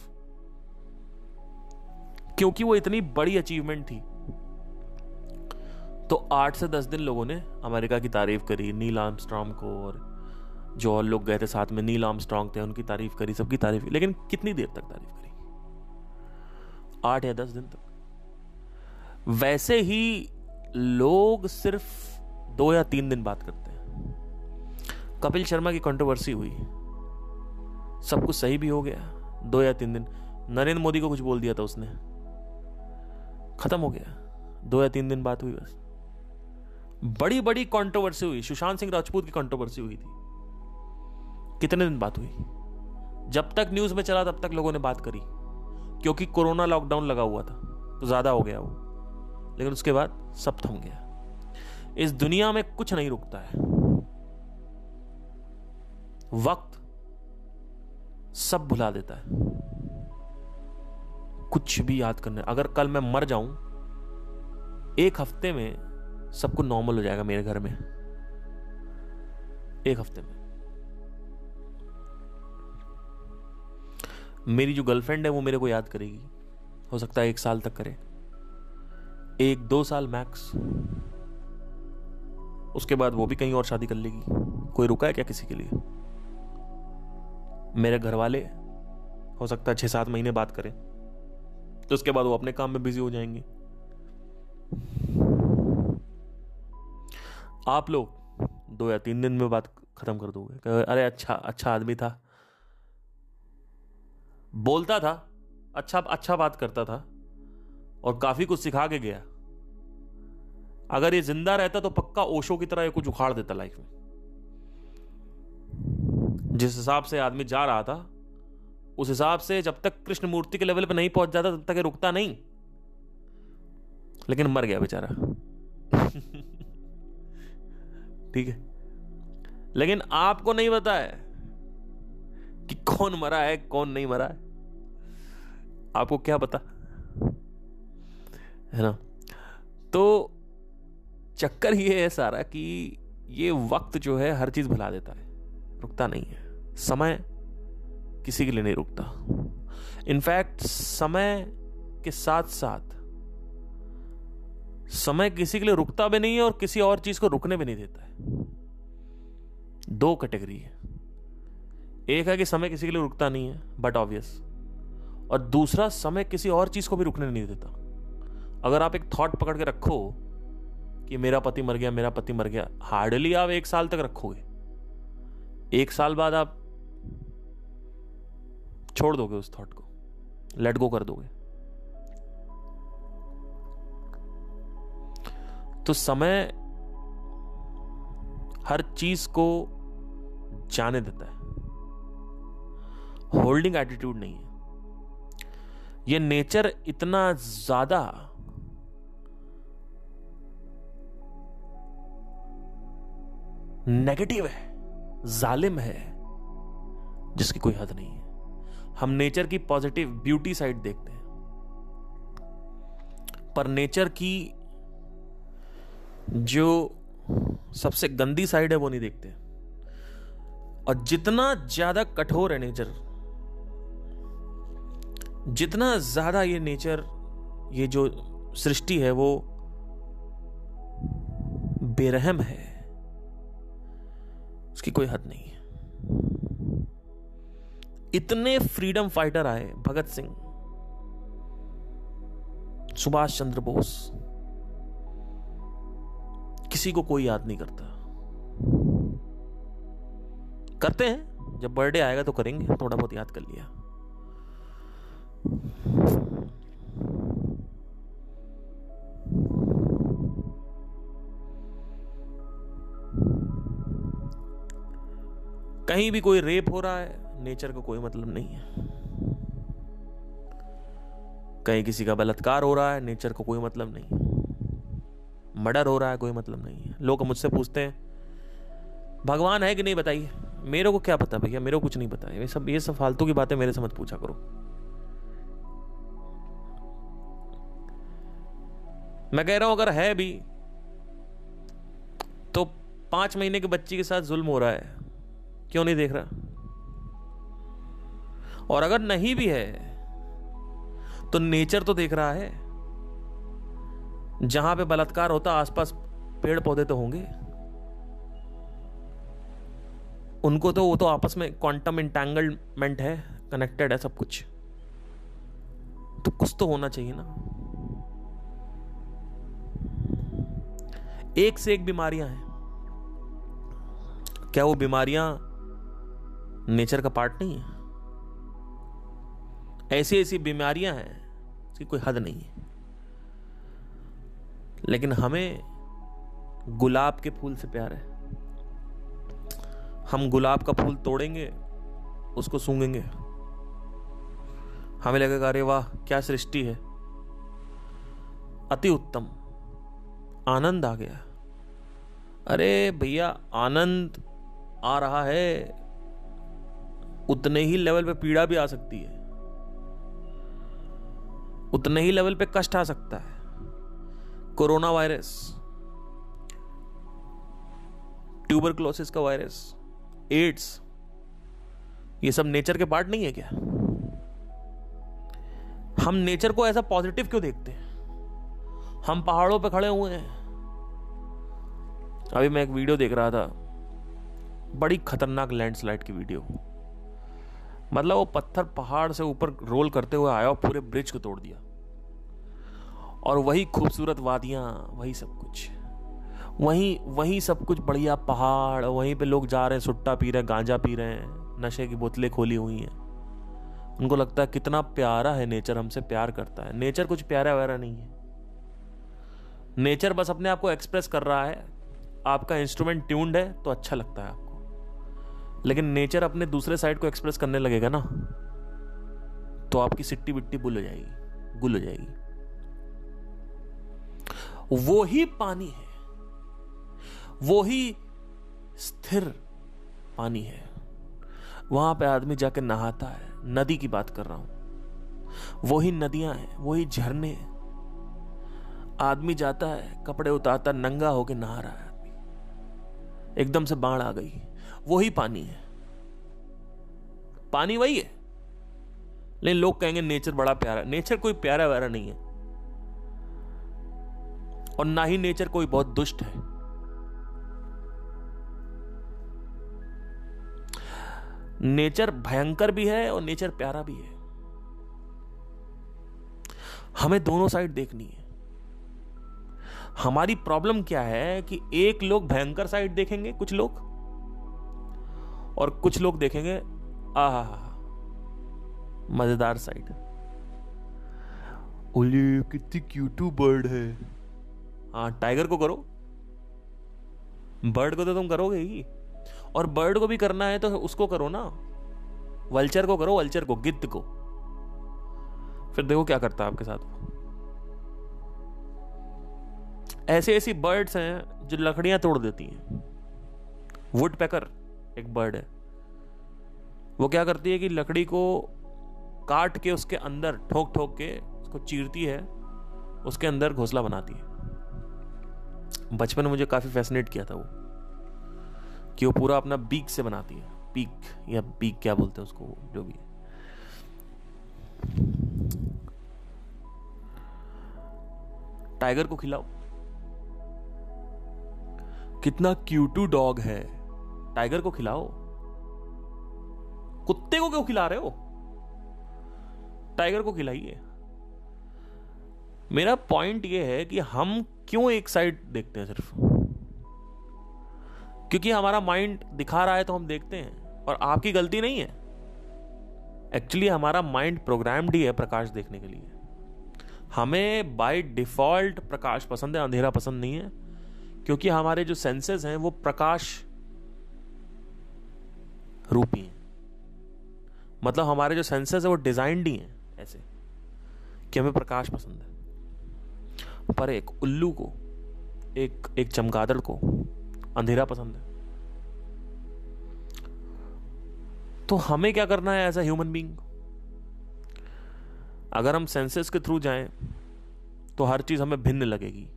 क्योंकि वो इतनी बड़ी अचीवमेंट थी। तो 8 से 10 दिन लोगों ने अमेरिका की तारीफ करी, नील आर्मस्ट्रॉन्ग को, और जो और लोग गए थे साथ में, नील आर्मस्ट्रॉन्ग थे, उनकी तारीफ करी, सबकी तारीफ करी, लेकिन कितनी देर तक तारीफ करी? 8 या 10 दिन तक। वैसे ही लोग सिर्फ 2 या 3 दिन बात करते हैं। कपिल शर्मा की कंट्रोवर्सी हुई, सब कुछ सही भी हो गया, 2 या 3 दिन। नरेंद्र मोदी को कुछ बोल दिया था उसने, खत्म हो गया, 2 या 3 दिन बात हुई बस। बड़ी बड़ी कंट्रोवर्सी हुई, सुशांत सिंह राजपूत की कंट्रोवर्सी हुई थी, कितने दिन बात हुई? जब तक न्यूज में चला तब तक लोगों ने बात करी, क्योंकि कोरोना लॉकडाउन लगा हुआ था तो ज़्यादा हो गया वो, लेकिन उसके बाद सब थम गया। इस दुनिया में कुछ नहीं रुकता है, वक्त सब भुला देता है, कुछ भी याद करना। अगर कल मैं मर जाऊं, एक हफ्ते में सब कुछ नॉर्मल हो जाएगा मेरे घर में, एक हफ्ते में। मेरी जो गर्लफ्रेंड है वो मेरे को याद करेगी, हो सकता है एक साल तक करे, 1-2 साल मैक्स, उसके बाद वो भी कहीं और शादी कर लेगी। कोई रुका है क्या किसी के लिए? मेरे घर वाले हो सकता है 6-7 महीने बात करें, तो उसके बाद वो अपने काम में बिजी हो जाएंगे। आप लोग 2 या 3 दिन में बात खत्म कर दोगे। अरे अच्छा आदमी था, बोलता था, अच्छा बात करता था और काफी कुछ सिखा के गया। अगर ये जिंदा रहता तो पक्का ओशो की तरह ये कुछ उखाड़ देता लाइफ में। जिस हिसाब से आदमी जा रहा था उस हिसाब से जब तक कृष्णमूर्ति के लेवल पे नहीं पहुंच जाता तब तक ये रुकता नहीं, लेकिन मर गया बेचारा। ठीक है, लेकिन आपको नहीं पता है कि कौन मरा है कौन नहीं मरा है, आपको क्या पता है ना। तो चक्कर ये है सारा कि ये वक्त जो है हर चीज भुला देता है, रुकता नहीं है। समय किसी के लिए नहीं रुकता। इनफैक्ट समय के साथ साथ समय किसी के लिए रुकता भी नहीं है और किसी और चीज को रुकने भी नहीं देता है। 2 कैटेगरी है, एक है कि समय किसी के लिए रुकता नहीं है बट ऑब्वियस, और दूसरा समय किसी और चीज को भी रुकने नहीं देता। अगर आप एक थॉट पकड़ के रखो कि मेरा पति मर गया, हार्डली आप 1 साल तक रखोगे। 1 साल बाद आप छोड़ दोगे उस थॉट को, लेट गो कर दोगे। तो समय हर चीज को जाने देता है, होल्डिंग एटीट्यूड नहीं है। ये नेचर इतना ज्यादा नेगेटिव है, जालिम है, जिसकी कोई हद नहीं है। हम नेचर की पॉजिटिव ब्यूटी साइड देखते हैं, पर नेचर की जो सबसे गंदी साइड है वो नहीं देखते। और जितना ज्यादा कठोर है नेचर, जितना ज्यादा ये नेचर, ये जो सृष्टि है वो बेरहम है, उसकी कोई हद नहीं है। इतने फ्रीडम फाइटर आए, भगत सिंह, सुभाष चंद्र बोस, किसी को कोई याद नहीं करता। करते हैं, जब बर्थडे आएगा तो करेंगे, थोड़ा बहुत याद कर लिया। कहीं भी कोई रेप हो रहा है, नेचर को कोई मतलब नहीं है। कहीं किसी का बलात्कार हो रहा है, नेचर को कोई मतलब नहीं है। मर्डर हो रहा है, कोई मतलब नहीं है। लोग मुझसे पूछते हैं भगवान है कि नहीं बताइए। मेरे को क्या पता भैया, मेरे को कुछ नहीं पता है। ये सब फालतू की बातें मेरे से मत पूछा करो। मैं कह रहा हूं अगर है भी तो 5 महीने की बच्ची के साथ जुल्म हो रहा है, क्यों नहीं देख रहा? और अगर नहीं भी है तो नेचर तो देख रहा है। जहां पे बलात्कार होता आसपास पेड़ पौधे तो होंगे, उनको तो, वो तो आपस में क्वांटम इंटैंगलमेंट है, कनेक्टेड है सब कुछ, तो कुछ तो होना चाहिए ना। एक से एक बीमारियां हैं, क्या वो बीमारियां नेचर का पार्ट नहीं है? ऐसी ऐसी बीमारियां हैं इसकी कोई हद नहीं है। लेकिन हमें गुलाब के फूल से प्यार है, हम गुलाब का फूल तोड़ेंगे, उसको सूंघेंगे, हमें लगेगा अरे वाह क्या सृष्टि है, अति उत्तम, आनंद आ गया। अरे भैया आनंद आ रहा है, उतने ही लेवल पे पीड़ा भी आ सकती है, उतने ही लेवल पे कष्ट आ सकता है। कोरोना वायरस, ट्यूबरक्लोसिस का वायरस, एड्स, ये सब नेचर के पार्ट नहीं है क्या? हम नेचर को ऐसा पॉजिटिव क्यों देखते हैं? हम पहाड़ों पे खड़े हुए हैं। अभी मैं एक वीडियो देख रहा था, बड़ी खतरनाक लैंडस्लाइड की वीडियो, मतलब वो पत्थर पहाड़ से ऊपर रोल करते हुए आया और पूरे ब्रिज को तोड़ दिया। और वही खूबसूरत वादियाँ, वही सब कुछ, वही सब कुछ बढ़िया पहाड़, वहीं पे लोग जा रहे हैं, सुट्टा पी रहे हैं, गांजा पी रहे हैं, नशे की बोतलें खोली हुई हैं। उनको लगता है कितना प्यारा है नेचर, हमसे प्यार करता है। नेचर कुछ प्यारा वगैरह नहीं है, नेचर बस अपने आप को एक्सप्रेस कर रहा है। आपका इंस्ट्रूमेंट ट्यून्ड है तो अच्छा लगता है आपको, लेकिन नेचर अपने दूसरे साइड को एक्सप्रेस करने लगेगा ना तो आपकी सिट्टी बिट्टी गुल हो जाएगी, गुल हो जाएगी। वो ही पानी है, वो ही स्थिर पानी है, वहां पे आदमी जाके नहाता है। नदी की बात कर रहा हूं, वो ही नदियां हैं, वो ही झरने हैं। आदमी जाता है, कपड़े उतारता, नंगा होके नहा रहा है आदमी, एकदम से बाढ़ आ गई, वो ही पानी है, पानी वही है। लेकिन लोग कहेंगे नेचर बड़ा प्यारा। नेचर कोई प्यारा व्यारा नहीं है, और ना ही नेचर कोई बहुत दुष्ट है। नेचर भयंकर भी है और नेचर प्यारा भी है। हमें दोनों साइड देखनी है। हमारी प्रॉब्लम क्या है कि एक लोग भयंकर साइड देखेंगे कुछ लोग, और कुछ लोग देखेंगे आहा मजेदार साइड, ओले कितनी क्यूटू बर्ड है। हाँ, टाइगर को करो, बर्ड को तो तुम करोगे ही। और बर्ड को भी करना है तो उसको करो ना, वल्चर को करो, वल्चर को, गिद्ध को, फिर देखो क्या करता है आपके साथ। ऐसे ऐसी बर्ड्स हैं जो लकड़ियां तोड़ देती हैं। वुडपेकर एक बर्ड है, वो क्या करती है कि लकड़ी को काट के उसके अंदर ठोक ठोक के उसको चीरती है, उसके अंदर घोंसला बनाती है। बचपन में मुझे काफी फैसिनेट किया था वो, कि वो पूरा अपना बीक से बनाती है, पीक या बीक क्या बोलते हैं उसको, जो भी है। टाइगर को खिलाओ, कितना क्यूटू डॉग है, टाइगर को खिलाओ। कुत्ते को क्यों खिला रहे हो? टाइगर को खिलाइए। मेरा पॉइंट ये है कि हम क्यों एक साइड देखते हैं सिर्फ, क्योंकि हमारा माइंड दिखा रहा है तो हम देखते हैं। और आपकी गलती नहीं है, एक्चुअली हमारा माइंड प्रोग्राम्ड ही है प्रकाश देखने के लिए। हमें बाय डिफॉल्ट प्रकाश पसंद है, अंधेरा पसंद नहीं है, क्योंकि हमारे जो सेंसेस हैं वो प्रकाश रूपी हैं। मतलब हमारे जो सेंसेस हैं वो डिजाइंड ही हैं ऐसे कि हमें प्रकाश पसंद है। पर एक उल्लू को, एक चमगादड़ को अंधेरा पसंद है। तो हमें क्या करना है एज अ ह्यूमन बीइंग? अगर हम सेंसेस के थ्रू जाएं तो हर चीज हमें भिन्न लगेगी।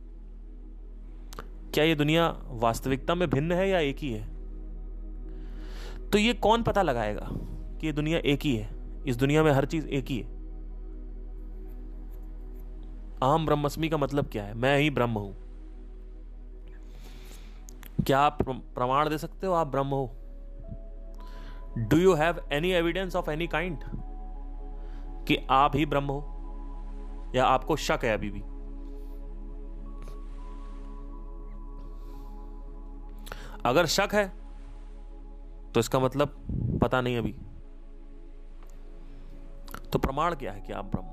क्या ये दुनिया वास्तविकता में भिन्न है या एक ही है? तो ये कौन पता लगाएगा कि ये दुनिया एक ही है, इस दुनिया में हर चीज एक ही है? अहम ब्रह्मास्मि का मतलब क्या है? मैं ही ब्रह्म हूं। क्या आप प्रमाण दे सकते हो आप ब्रह्म हो? Do you have any evidence of any kind कि आप ही ब्रह्म हो, या आपको शक है अभी भी? अगर शक है तो इसका मतलब पता नहीं अभी। तो प्रमाण क्या है कि आप ब्रह्म हो?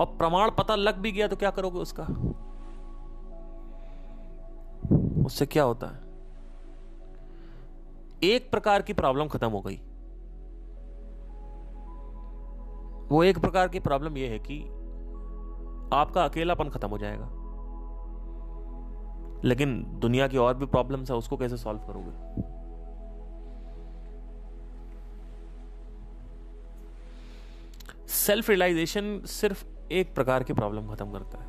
और प्रमाण पता लग भी गया तो क्या करोगे उसका? उससे क्या होता है? एक प्रकार की प्रॉब्लम खत्म हो गई। वो एक प्रकार की प्रॉब्लम यह है कि आपका अकेलापन खत्म हो जाएगा। लेकिन दुनिया की और भी प्रॉब्लम्स है, उसको कैसे सॉल्व करोगे? सेल्फ रियलाइजेशन सिर्फ एक प्रकार की प्रॉब्लम खत्म करता है।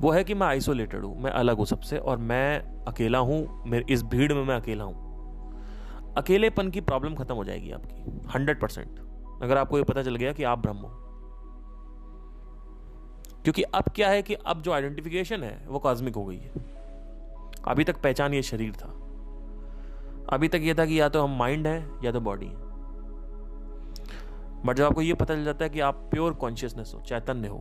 वो है कि मैं आइसोलेटेड हूं, मैं अलग हूं सबसे, और मैं अकेला हूं, मेरे इस भीड़ में मैं अकेला हूं। अकेलेपन की प्रॉब्लम खत्म हो जाएगी आपकी 100% अगर आपको ये पता चल गया कि आप ब्रह्म हो। क्योंकि अब क्या है कि अब जो आइडेंटिफिकेशन है वो कॉस्मिक हो गई है। अभी तक पहचान ये शरीर था, अभी तक ये था कि या तो हम माइंड है या तो बॉडी है। बट जब आपको ये पता चल जाता है कि आप प्योर कॉन्शियसनेस हो, चैतन्य हो,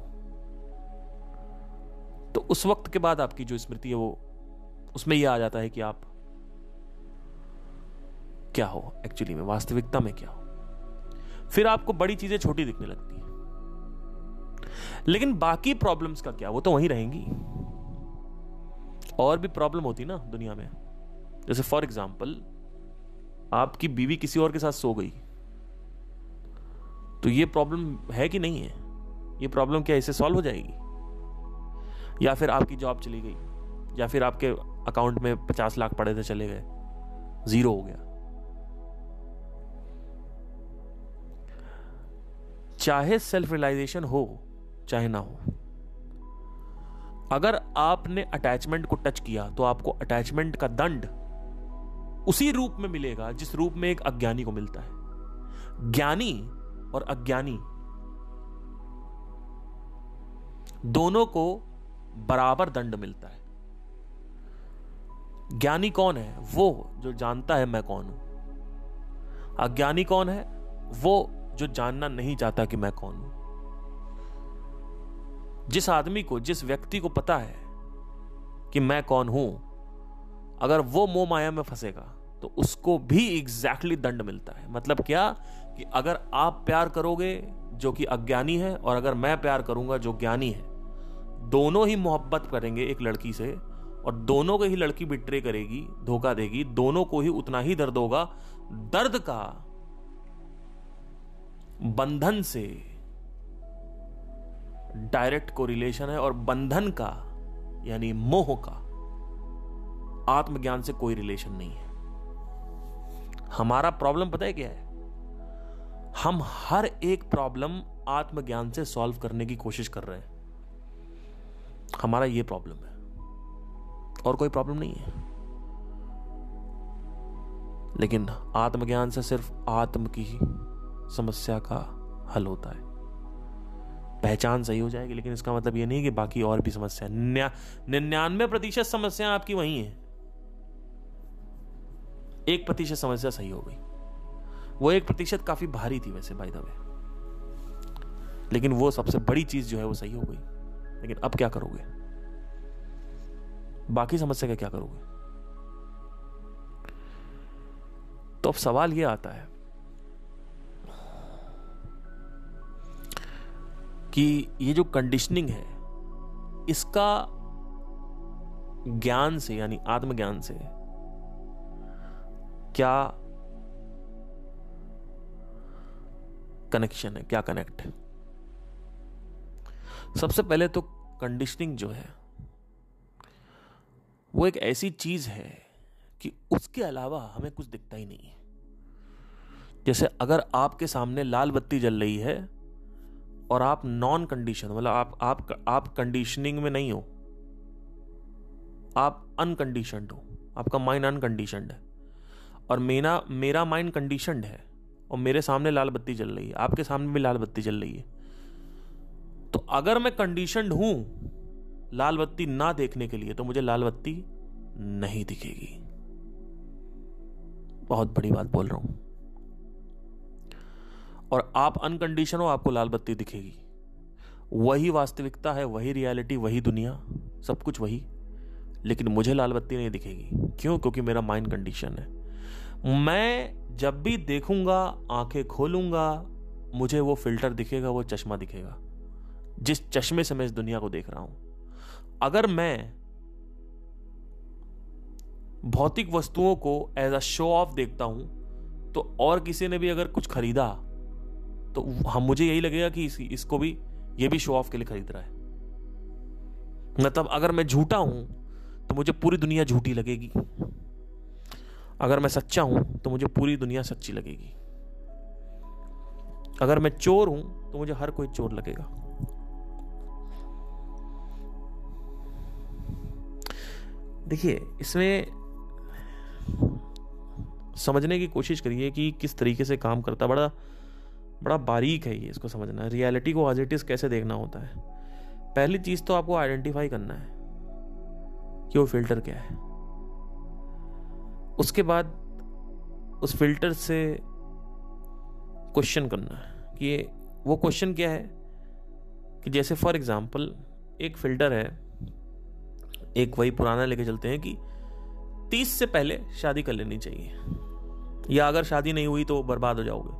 तो उस वक्त के बाद आपकी जो स्मृति है वो उसमें ये आ जाता है कि आप क्या हो एक्चुअली में, वास्तविकता में क्या हो। फिर आपको बड़ी चीजें छोटी दिखने लगती है। लेकिन बाकी प्रॉब्लम्स का क्या, वो तो वहीं रहेंगी। और भी प्रॉब्लम होती ना दुनिया में, जैसे फॉर एग्जाम्पल आपकी बीवी किसी और के साथ सो गई, तो ये प्रॉब्लम है कि नहीं है? ये प्रॉब्लम क्या इससे सॉल्व हो जाएगी? या फिर आपकी जॉब चली गई, या फिर आपके अकाउंट में 50 लाख पड़े थे, चले गए, जीरो हो गया। चाहे सेल्फ रियलाइजेशन हो चाहे ना हो, अगर आपने अटैचमेंट को टच किया तो आपको अटैचमेंट का दंड उसी रूप में मिलेगा जिस रूप में एक अज्ञानी को मिलता है। ज्ञानी और अज्ञानी दोनों को बराबर दंड मिलता है। ज्ञानी कौन है? वो जो जानता है मैं कौन हूं। अज्ञानी कौन है? वो जो जानना नहीं चाहता कि मैं कौन हूं। जिस आदमी को, जिस व्यक्ति को पता है कि मैं कौन हूं, अगर वो मोह माया में फंसेगा तो उसको भी एग्जैक्टली दंड मिलता है। मतलब क्या कि अगर आप प्यार करोगे जो कि अज्ञानी है, और अगर मैं प्यार करूंगा जो ज्ञानी है, दोनों ही मोहब्बत करेंगे एक लड़की से, और दोनों को ही लड़की बिट्रे करेगी, धोखा देगी, दोनों को ही उतना ही दर्द होगा। दर्द का बंधन से डायरेक्ट कोरिलेशन है, और बंधन का यानी मोह का आत्मज्ञान से कोई रिलेशन नहीं है। हमारा प्रॉब्लम पता है क्या है? हम हर एक प्रॉब्लम आत्मज्ञान से सॉल्व करने की कोशिश कर रहे हैं। हमारा ये प्रॉब्लम है, और कोई प्रॉब्लम नहीं है। लेकिन आत्मज्ञान से सिर्फ आत्म की ही समस्या का हल होता है। पहचान सही हो जाएगी, लेकिन इसका मतलब यह नहीं कि बाकी और भी समस्या, 99% समस्या आपकी वही है, 1% समस्या सही हो गई। वो 1% काफी भारी थी वैसे बाय द वे, लेकिन वो सबसे बड़ी चीज जो है वो सही हो गई। लेकिन अब क्या करोगे? बाकी समस्या का क्या करोगे? तो अब सवाल ये आता है कि ये जो कंडीशनिंग है, इसका ज्ञान से यानी आत्मज्ञान से क्या कनेक्शन है, क्या कनेक्ट है? सबसे पहले तो कंडीशनिंग जो है वो एक ऐसी चीज है कि उसके अलावा हमें कुछ दिखता ही नहीं है। जैसे अगर आपके सामने लाल बत्ती जल रही है और आप नॉन कंडीशन, मतलब आप कंडीशनिंग में नहीं हो, आप अनकंडीशनड हो, आपका माइंड अनकंडीशनड है, और मेरा माइंड कंडीशनड है, और मेरे सामने लाल बत्ती जल रही है, आपके सामने भी लाल बत्ती जल रही है। तो अगर मैं कंडीशनड हूं लाल बत्ती ना देखने के लिए, तो मुझे लाल बत्ती नहीं दिखेगी। बहुत बड़ी बात बोल रहा हूं। और आप अनकंडीशन हो, आपको लाल बत्ती दिखेगी। वही वास्तविकता है, वही रियलिटी, वही दुनिया, सब कुछ वही, लेकिन मुझे लाल बत्ती नहीं दिखेगी। क्यों? क्योंकि मेरा माइंड कंडीशन है। मैं जब भी देखूंगा, आंखें खोलूंगा, मुझे वो फिल्टर दिखेगा, वो चश्मा दिखेगा, जिस चश्मे से मैं इस दुनिया को देख रहा हूं। अगर मैं भौतिक वस्तुओं को एज अ शो ऑफ देखता हूँ, तो और किसी ने भी अगर कुछ खरीदा तो हम मुझे यही लगेगा कि इसको भी, ये भी शो ऑफ के लिए खरीद रहा है। मतलब अगर मैं झूठा हूँ तो मुझे पूरी दुनिया झूठी लगेगी, अगर मैं सच्चा हूँ तो मुझे पूरी दुनिया सच्ची लगेगी, अगर मैं चोर हूँ तो मुझे हर कोई चोर लगेगा। देखिए, इसमें समझने की कोशिश करिए कि किस तरीके से काम करता है। बड़ा बारीक है ये, इसको समझना है। रियलिटी को एज इट इज कैसे देखना होता है। पहली चीज़ तो आपको आइडेंटिफाई करना है कि वो फिल्टर क्या है। उसके बाद उस फिल्टर से क्वेश्चन करना है कि ये वो क्वेश्चन क्या है। कि जैसे फॉर एग्जांपल एक फिल्टर है, एक वही पुराना लेके चलते हैं कि 30 से पहले शादी कर लेनी चाहिए, या अगर शादी नहीं हुई तो बर्बाद हो जाओगे।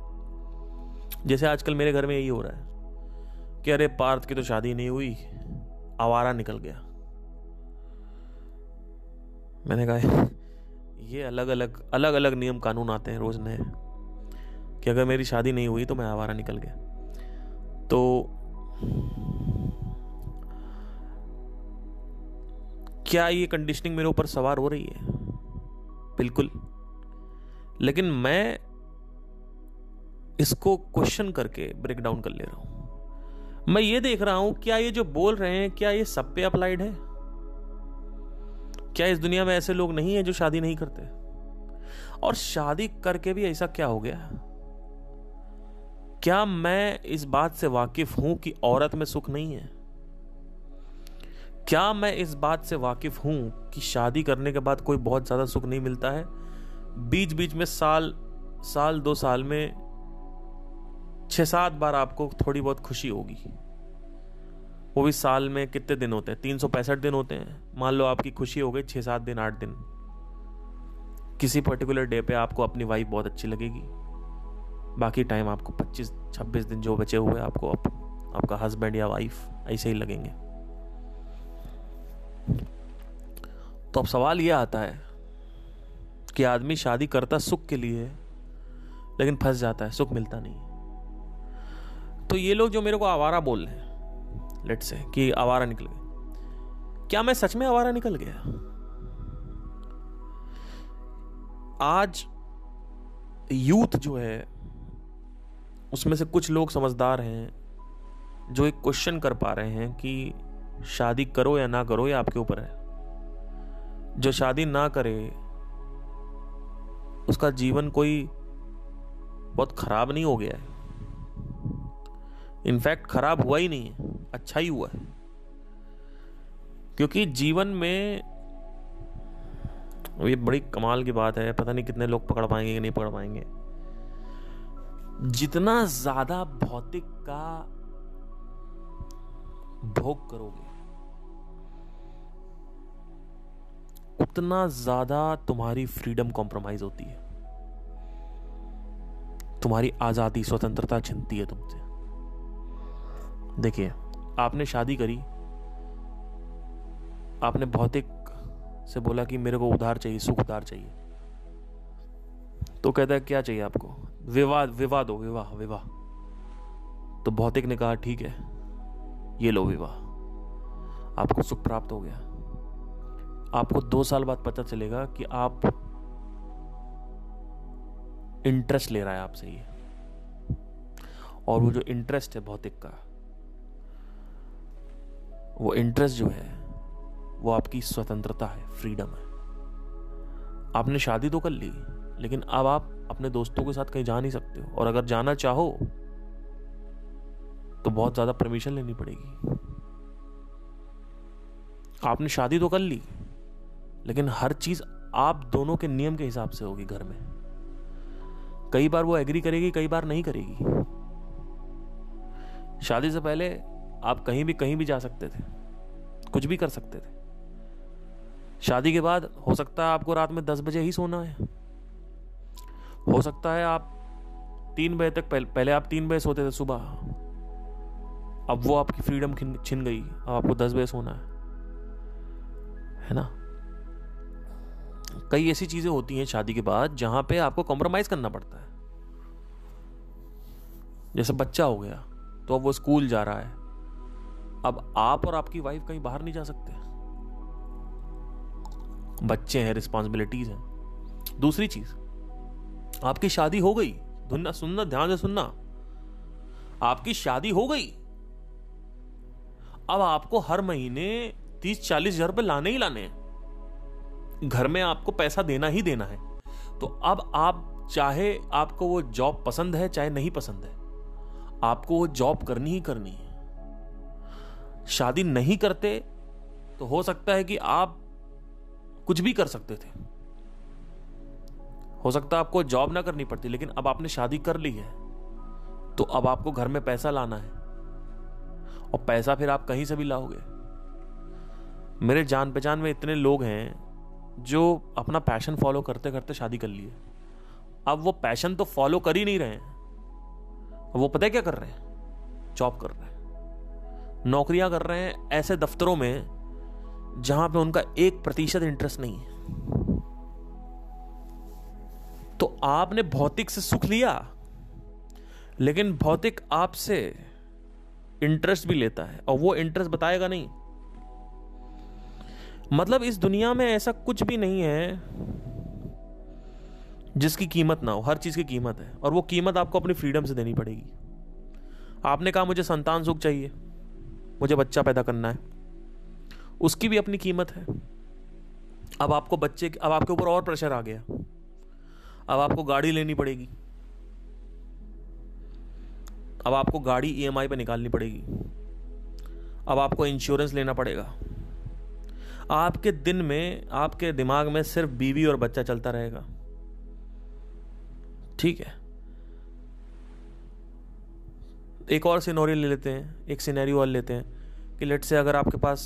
जैसे आजकल मेरे घर में यही हो रहा है कि अरे पार्थ की तो शादी नहीं हुई, आवारा निकल गया। मैंने कहा ये अलग अलग नियम कानून आते हैं रोज नए, कि अगर मेरी शादी नहीं हुई तो मैं आवारा निकल गया। तो क्या ये कंडीशनिंग मेरे ऊपर सवार हो रही है? बिल्कुल। लेकिन मैं इसको क्वेश्चन करके ब्रेक डाउन कर ले रहा हूं। मैं ये देख रहा हूं क्या ये जो बोल रहे हैं क्या ये सब पे अप्लाइड है? क्या इस दुनिया में ऐसे लोग नहीं है जो शादी नहीं करते? और शादी करके भी ऐसा क्या हो गया? क्या मैं इस बात से वाकिफ हूं कि औरत में सुख नहीं है? क्या मैं इस बात से वाकिफ हूं कि शादी करने के बाद कोई बहुत ज़्यादा सुख नहीं मिलता है? बीच बीच में साल 2 साल में 6-7 बार आपको थोड़ी बहुत खुशी होगी, वो भी साल में कितने दिन होते हैं? 365 दिन होते हैं। मान लो आपकी खुशी हो गई 6-7 दिन, 8 दिन। किसी पर्टिकुलर डे पे आपको अपनी वाइफ बहुत अच्छी लगेगी, बाकी टाइम आपको 25-26 दिन जो बचे हुए आपको आपका हस्बैंड या वाइफ ऐसे ही लगेंगे। तो अब सवाल यह आता है कि आदमी शादी करता सुख के लिए, लेकिन फंस जाता है, सुख मिलता नहीं। तो ये लोग जो मेरे को आवारा बोल रहे हैं, लेट्स से कि आवारा निकल गया, क्या मैं सच में आवारा निकल गया? आज यूथ जो है उसमें से कुछ लोग समझदार हैं जो एक क्वेश्चन कर पा रहे हैं कि शादी करो या ना करो ये आपके ऊपर है। जो शादी ना करे उसका जीवन कोई बहुत खराब नहीं हो गया है, इनफैक्ट खराब हुआ ही नहीं है, अच्छा ही हुआ है। क्योंकि जीवन में ये बड़ी कमाल की बात है, पता नहीं कितने लोग पकड़ पाएंगे कि नहीं पकड़ पाएंगे, जितना ज्यादा भौतिक का भोग करोगे उतना ज्यादा तुम्हारी फ्रीडम कॉम्प्रोमाइज होती है, तुम्हारी आजादी, स्वतंत्रता छिनती है तुमसे। देखिए, आपने शादी करी, आपने भौतिक से बोला कि मेरे को उधार चाहिए, सुख उधार चाहिए, तो कहता है क्या चाहिए आपको? विवाह। तो भौतिक ने कहा ठीक है ये लो विवाह, आपको सुख प्राप्त हो गया। आपको 2 साल बाद पता चलेगा कि आप इंटरेस्ट ले रहा है आपसे ये, और वो जो इंटरेस्ट है भौतिक का, वो इंटरेस्ट जो है वो आपकी स्वतंत्रता है, फ्रीडम है। आपने शादी तो कर ली, लेकिन अब आप अपने दोस्तों के साथ कहीं जा नहीं सकते हो, और अगर जाना चाहो तो बहुत ज्यादा परमिशन लेनी पड़ेगी। आपने शादी तो कर ली, लेकिन हर चीज आप दोनों के नियम के हिसाब से होगी घर में। कई बार वो एग्री करेगी, कई बार नहीं करेगी। शादी से पहले आप कहीं भी जा सकते थे, कुछ भी कर सकते थे। शादी के बाद हो सकता है आपको रात में 10 बजे ही सोना है, हो सकता है आप 3 बजे तक, पहले आप 3 बजे सोते थे सुबह, अब वो आपकी फ्रीडम छिन गई, अब आपको 10 बजे सोना है ना। कई ऐसी चीज़ें होती हैं शादी के बाद जहाँ पे आपको कॉम्प्रोमाइज़ करना पड़ता है। जैसे बच्चा हो गया तो अब वो स्कूल जा रहा है, अब आप और आपकी वाइफ कहीं बाहर नहीं जा सकते, बच्चे हैं, रिस्पॉन्सिबिलिटीज़ हैं। दूसरी चीज़, आपकी शादी हो गई, सुनना ध्यान से सुनना, आपकी शादी हो गई, अब आपको हर महीने 30-40 हज़ार रुपये लाने ही लाने हैं, घर में आपको पैसा देना ही देना है। तो अब आप, चाहे आपको वो जॉब पसंद है चाहे नहीं पसंद है, आपको वो जॉब करनी ही करनी है। शादी नहीं करते तो हो सकता है कि आप कुछ भी कर सकते थे, हो सकता है आपको जॉब ना करनी पड़ती, लेकिन अब आपने शादी कर ली है तो अब आपको घर में पैसा लाना है, और पैसा फिर आप कहीं से भी लाओगे। मेरे जान पहचान में इतने लोग हैं जो अपना पैशन फॉलो करते करते शादी कर लिए, अब वो पैशन तो फॉलो कर ही नहीं रहे हैं, वो पता है क्या कर रहे हैं, जॉब कर रहे हैं, नौकरियां कर रहे हैं ऐसे दफ्तरों में जहां पे उनका 1% इंटरेस्ट नहीं है। तो आपने भौतिक से सुख लिया, लेकिन भौतिक आपसे इंटरेस्ट भी लेता है, और वो इंटरेस्ट बताएगा नहीं। मतलब इस दुनिया में ऐसा कुछ भी नहीं है जिसकी कीमत ना हो, हर चीज़ की कीमत है, और वो कीमत आपको अपनी फ्रीडम से देनी पड़ेगी। आपने कहा मुझे संतान सुख चाहिए, मुझे बच्चा पैदा करना है, उसकी भी अपनी कीमत है। अब आपको बच्चे, अब आपके ऊपर और प्रेशर आ गया, अब आपको गाड़ी लेनी पड़ेगी, अब आपको गाड़ी EMI पे निकालनी पड़ेगी, अब आपको इंश्योरेंस लेना पड़ेगा। आपके दिन में, आपके दिमाग में सिर्फ बीवी और बच्चा चलता रहेगा, ठीक है। एक और सिनेरियो ले लेते हैं, एक सिनेरियो और लेते हैं कि लेट से अगर आपके पास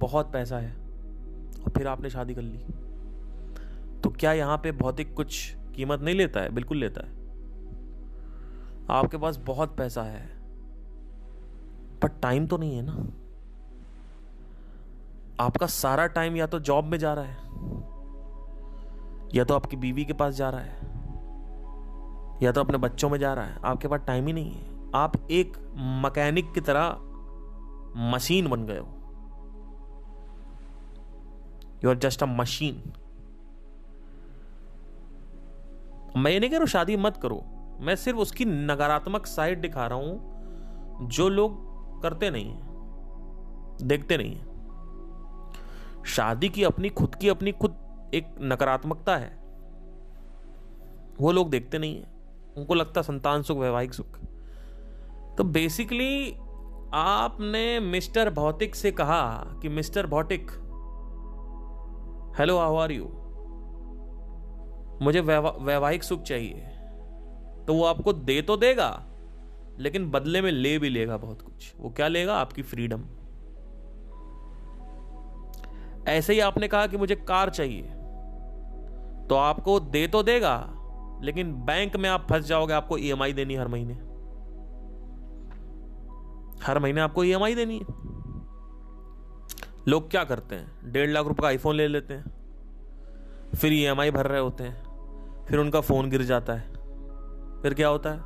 बहुत पैसा है और फिर आपने शादी कर ली, तो क्या यहाँ पे भौतिक कुछ कीमत नहीं लेता है? बिल्कुल लेता है। आपके पास बहुत पैसा है पर टाइम तो नहीं है ना, आपका सारा टाइम या तो जॉब में जा रहा है, या तो आपकी बीवी के पास जा रहा है, या तो अपने बच्चों में जा रहा है। आपके पास टाइम ही नहीं है, आप एक मैकेनिक की तरह मशीन बन गए हो, you are just a machine. मैं नहीं कह रहा हूं शादी मत करो, मैं सिर्फ उसकी नकारात्मक साइड दिखा रहा हूं जो लोग करते नहीं हैं, देखते नहीं हैं। शादी की अपनी खुद एक नकारात्मकता है, वो लोग देखते नहीं हैं, उनको लगता है संतान सुख, वैवाहिक सुख। तो बेसिकली आपने मिस्टर भौतिक से कहा कि मिस्टर भौतिक, हेलो हाउ आर यू, मुझे वैवाहिक सुख चाहिए। तो वो आपको दे तो देगा, लेकिन बदले में ले भी लेगा बहुत कुछ। वो क्या लेगा? आपकी फ्रीडम। ऐसे ही आपने कहा कि मुझे कार चाहिए, तो आपको दे तो देगा, लेकिन बैंक में आप फंस जाओगे, आपको EMI देनी हर महीने आपको EMI देनी है। लोग क्या करते हैं, 1.5 लाख रुपए का आईफोन ले लेते हैं, फिर EMI भर रहे होते हैं, फिर उनका फ़ोन गिर जाता है, फिर क्या होता है,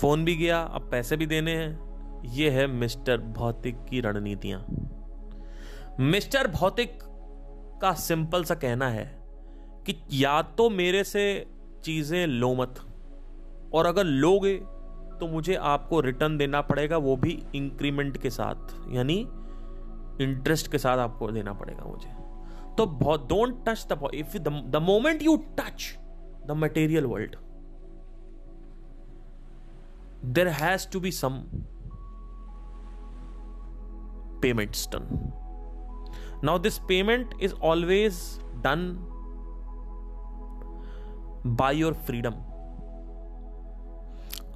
फ़ोन भी गया, अब पैसे भी देने हैं। ये है मिस्टर भौतिक की रणनीतियाँ। मिस्टर भौतिक का सिंपल सा कहना है कि या तो मेरे से चीज़ें लो मत, और अगर लोगे तो मुझे आपको रिटर्न देना पड़ेगा, वो भी इंक्रीमेंट के साथ, यानी इंटरेस्ट के साथ आपको देना पड़ेगा मुझे। तो don't touch the moment you touch the material world, there has to be some payments done. Now this payment is always done by your freedom।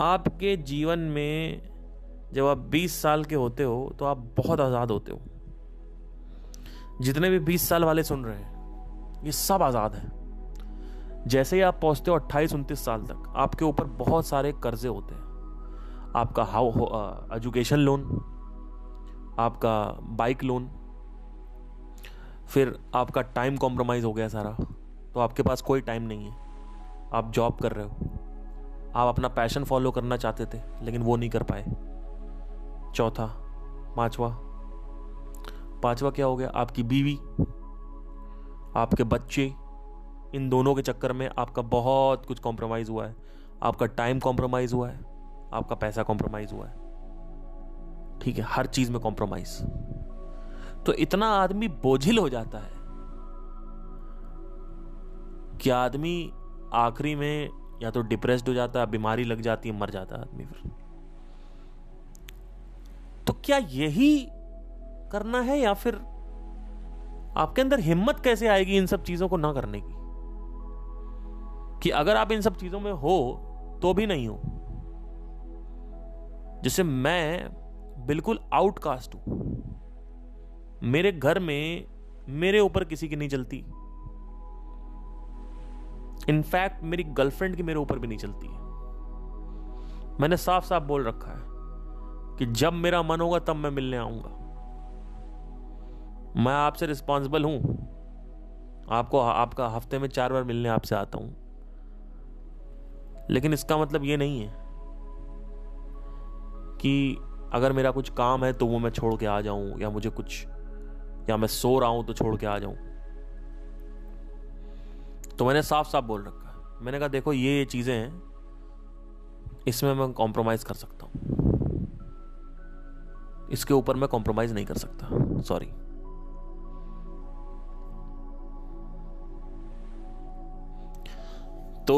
आपके जीवन में जब आप 20 साल के होते हो तो आप बहुत आज़ाद होते हो। जितने भी 20 साल वाले सुन रहे हैं, ये सब आज़ाद हैं। जैसे ही आप पहुँचते हो 28-29 साल तक, आपके ऊपर बहुत सारे कर्जे होते हैं। आपका एजुकेशन लोन, आपका बाइक लोन, फिर आपका टाइम कॉम्प्रोमाइज़ हो गया सारा, तो आपके पास कोई टाइम नहीं है, आप जॉब कर रहे हो, आप अपना पैशन फॉलो करना चाहते थे लेकिन वो नहीं कर पाए। चौथा, पांचवा क्या हो गया, आपकी बीवी, आपके बच्चे, इन दोनों के चक्कर में आपका बहुत कुछ कॉम्प्रोमाइज़ हुआ है, आपका टाइम कॉम्प्रोमाइज़ हुआ है, आपका पैसा कॉम्प्रोमाइज़ हुआ है, ठीक है, हर चीज़ में कॉम्प्रोमाइज़। तो इतना आदमी बोझिल हो जाता है कि आदमी आखिरी में या तो डिप्रेस्ड हो जाता है, बीमारी लग जाती है, मर जाता है आदमी फिर। तो क्या यही करना है, या फिर आपके अंदर हिम्मत कैसे आएगी इन सब चीज़ों को ना करने की, कि अगर आप इन सब चीज़ों में हो तो भी नहीं हो। जैसे मैं बिल्कुल आउटकास्ट हूं, मेरे घर में मेरे ऊपर किसी की नहीं चलती, इनफैक्ट मेरी गर्लफ्रेंड की मेरे ऊपर भी नहीं चलती है। मैंने साफ साफ बोल रखा है कि जब मेरा मन होगा तब मैं मिलने आऊंगा, मैं आपसे रिस्पॉन्सिबल हूं, आपको आपका हफ्ते में 4 बार मिलने आपसे आता हूं। लेकिन इसका मतलब ये नहीं है कि अगर मेरा कुछ काम है तो वो मैं छोड़ के आ जाऊं, या मुझे कुछ, या मैं सो रहा हूं तो छोड़ के आ जाऊं। तो मैंने साफ साफ बोल रखा है, मैंने कहा देखो ये चीज़ें हैं, इसमें मैं कॉम्प्रोमाइज़ कर सकता हूँ, इसके ऊपर मैं कॉम्प्रोमाइज़ नहीं कर सकता, सॉरी। तो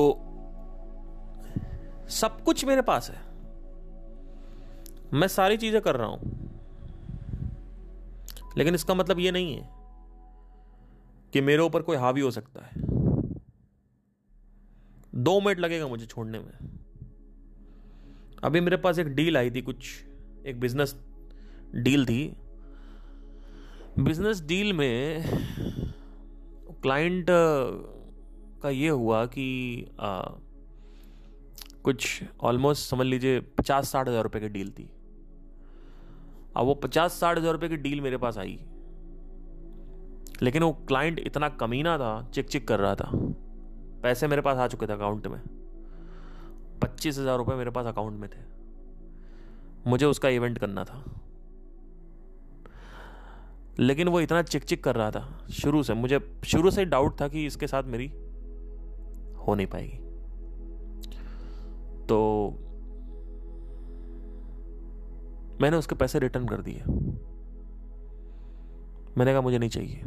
सब कुछ मेरे पास है, मैं सारी चीज़ें कर रहा हूँ, लेकिन इसका मतलब ये नहीं है कि मेरे ऊपर कोई हावी हो सकता है। 2 मिनट लगेगा मुझे छोड़ने में। अभी मेरे पास एक डील आई थी, कुछ एक बिजनेस डील थी। बिजनेस डील में क्लाइंट का ये हुआ कि कुछ ऑलमोस्ट समझ लीजिए 50-60 हज़ार रुपये की डील थी। अब वो 50-60 हज़ार रुपये की डील मेरे पास आई, लेकिन वो क्लाइंट इतना कमीना था, चिक चिक कर रहा था। पैसे मेरे पास आ चुके थे अकाउंट में, 25,000 रुपये मेरे पास अकाउंट में थे, मुझे उसका इवेंट करना था, लेकिन वो इतना चिक चिक कर रहा था। शुरू से मुझे ही डाउट था कि इसके साथ मेरी हो नहीं पाएगी, तो मैंने उसके पैसे रिटर्न कर दिए। मैंने कहा मुझे नहीं चाहिए।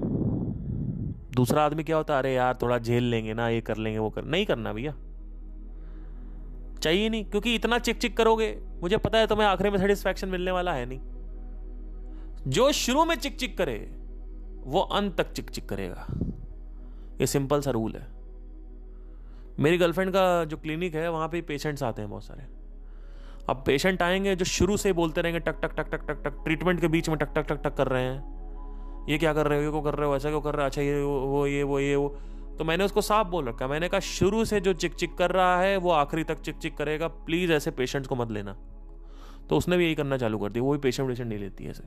दूसरा आदमी क्या होता है, अरे यार थोड़ा झेल लेंगे ना, ये कर लेंगे, वो कर, नहीं करना भैया, चाहिए नहीं, क्योंकि इतना चिक चिक करोगे, मुझे पता है तुम्हें आखिर में सेटिस्फैक्शन मिलने वाला है नहीं। जो शुरू में चिक चिक करे वो अंत तक चिक चिक करेगा, ये सिंपल सा रूल है। मेरी गर्लफ्रेंड का जो क्लिनिक है वहां पे पेशेंट्स आते हैं बहुत सारे। अब पेशेंट आएंगे जो शुरू से बोलते रहेंगे टक टक टक टक टक टक, ट्रीटमेंट के बीच में टक टक टक टक कर रहे हैं, ये क्या कर रहे हो, ये क्यों कर रहे हो, ऐसा क्यों कर रहा है, अच्छा ये वो ये वो ये वो। तो मैंने उसको साफ बोल रखा, मैंने कहा शुरू से जो चिक चिक कर रहा है वो आखिरी तक चिक चिक करेगा, प्लीज़ ऐसे पेशेंट्स को मत लेना। तो उसने भी यही करना चालू कर दिया, वो भी पेशेंट पेशेंट नहीं लेती ऐसे।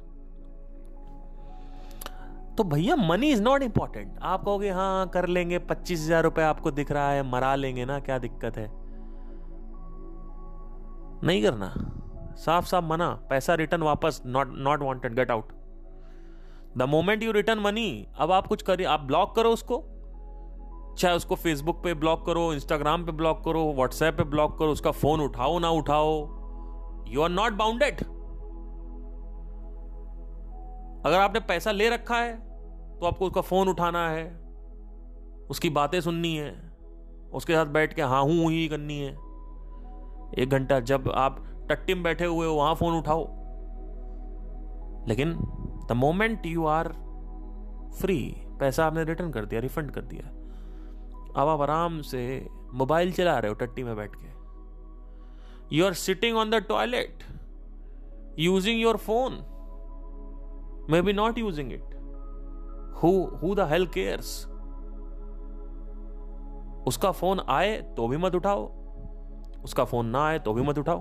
तो भैया मनी इज़ नॉट इम्पॉर्टेंट। आप कहोगे हाँ कर लेंगे, 25,000 रुपये आपको दिख रहा है, मरा लेंगे ना, क्या दिक्कत है, नहीं करना, साफ साफ मना, पैसा रिटर्न वापस, not wanted, get out. The moment you return money, अब आप कुछ करिए, आप ब्लॉक करो उसको, चाहे उसको फेसबुक पे ब्लॉक करो, इंस्टाग्राम पे ब्लॉक करो, व्हाट्सएप पे ब्लॉक करो, उसका फोन उठाओ ना उठाओ, यू आर नॉट बाउंडेड। अगर आपने पैसा ले रखा है तो आपको उसका फोन उठाना है, उसकी बातें सुननी है, उसके साथ बैठ के हाँ हूँ ही करनी है 1 घंटा। जब आप टट्टी में बैठे हुए हो वहां फोन उठाओ, लेकिन The moment you are free, पैसा आपने रिटर्न कर दिया, रिफंड कर दिया, अब आप आराम से मोबाइल चला रहे हो टट्टी में बैठ के, you are sitting on the toilet using your phone, maybe not using it, who the hell cares. उसका फोन आए तो भी मत उठाओ, उसका फोन ना आए तो भी मत उठाओ,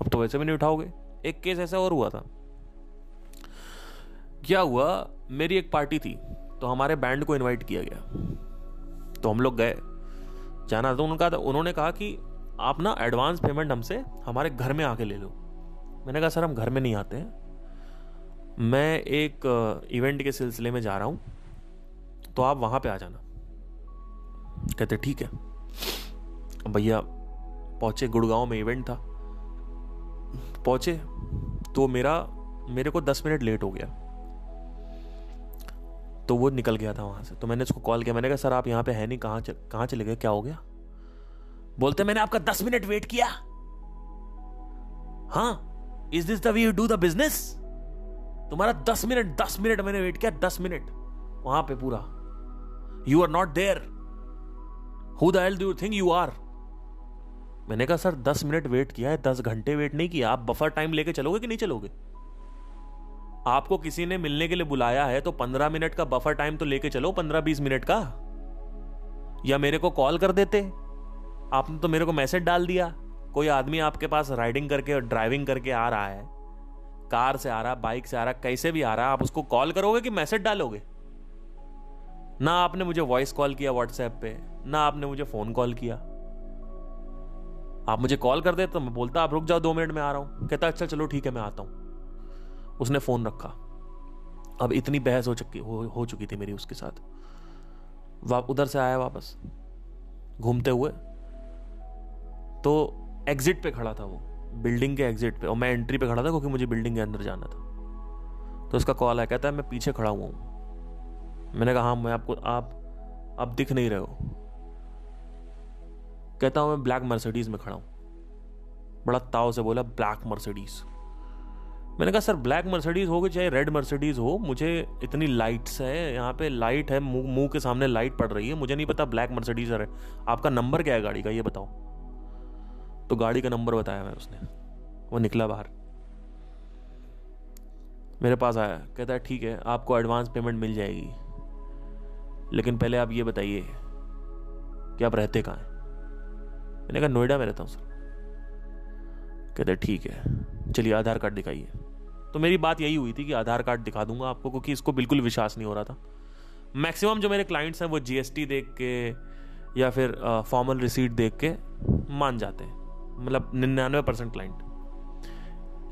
अब तो वैसे भी नहीं उठाओगे। एक केस ऐसा और हुआ था, क्या हुआ, मेरी एक पार्टी थी तो हमारे बैंड को इनवाइट किया गया, तो हम लोग गए, जाना तो उनका था, उन्होंने कहा कि आप ना एडवांस पेमेंट हमसे हमारे घर में आके ले लो। मैंने कहा सर हम घर में नहीं आते हैं, मैं एक इवेंट के सिलसिले में जा रहा हूँ तो आप वहाँ पे आ जाना। कहते ठीक है। भैया पहुँचे, गुड़गांव में इवेंट था, पहुँचे तो मेरे को 10 मिनट लेट हो गया, तो वो निकल गया था वहाँ से। तो मैंने उसको कॉल किया, मैंने कहा सर आप यहाँ पे है नहीं, कहाँ चले गए, क्या हो गया? बोलते मैंने आपका 10 मिनट वेट किया। हाँ, is this the way you do the business? तुम्हारा 10 मिनट मैंने वेट किया, 10 मिनट वहां पे पूरा। You are not there, who the hell do you think you are? मैंने कहा सर 10 मिनट वेट किया है, 10 घंटे वेट नहीं किया। आप बफर टाइम लेके चलोगे कि नहीं चलोगे? आपको किसी ने मिलने के लिए बुलाया है तो 15 मिनट का बफर टाइम तो लेके चलो, 15-20 मिनट का। या मेरे को कॉल कर देते, आपने तो मेरे को मैसेज डाल दिया। कोई आदमी आपके पास राइडिंग करके और ड्राइविंग करके आ रहा है, कार से आ रहा, बाइक से आ रहा, कैसे भी आ रहा, आप उसको कॉल करोगे कि मैसेज डालोगे? ना आपने मुझे वॉइस कॉल किया व्हाट्सएप पे, ना आपने मुझे फोन कॉल किया। आप मुझे कॉल कर देते तो मैं बोलता आप रुक जाओ 2 मिनट में आ रहा हूं। कहता अच्छा चलो ठीक है मैं आता हूं। उसने फोन रखा। अब इतनी बहस हो चुकी थी मेरी उसके साथ। उधर से आया वापस घूमते हुए, तो एग्जिट पे खड़ा था वो, बिल्डिंग के एग्जिट पे, और मैं एंट्री पे खड़ा था क्योंकि मुझे बिल्डिंग के अंदर जाना था। तो उसका कॉल आया, कहता है मैं पीछे खड़ा हुआ हूं। मैंने कहा हाँ मैं आपको, आप दिख नहीं रहे हो। कहता हूं मैं ब्लैक मर्सिडीज में खड़ा हूं। बड़ा ताव से बोला ब्लैक मर्सिडीज। मैंने कहा सर ब्लैक मर्सिडीज हो चाहे रेड मर्सिडीज हो, मुझे इतनी लाइट्स है, यहाँ पे लाइट है, मुंह के सामने लाइट पड़ रही है, मुझे नहीं पता ब्लैक मर्सिडीज है। आपका नंबर क्या है गाड़ी का ये बताओ। तो गाड़ी का नंबर बताया मैं उसने। वो निकला बाहर, मेरे पास आया, कहता है ठीक है आपको एडवांस पेमेंट मिल जाएगी, लेकिन पहले आप ये बताइए कि आप रहते कहाँ हैं? मैंने कहा नोएडा में रहता हूँ सर। कहता है ठीक है चलिए आधार कार्ड दिखाइए। तो मेरी बात यही हुई थी कि आधार कार्ड दिखा दूंगा आपको, क्योंकि इसको बिल्कुल विश्वास नहीं हो रहा था। मैक्सिमम जो मेरे क्लाइंट्स हैं वो जीएसटी देख के या फिर फॉर्मल रिसीट देख के मान जाते हैं, मतलब 99% क्लाइंट।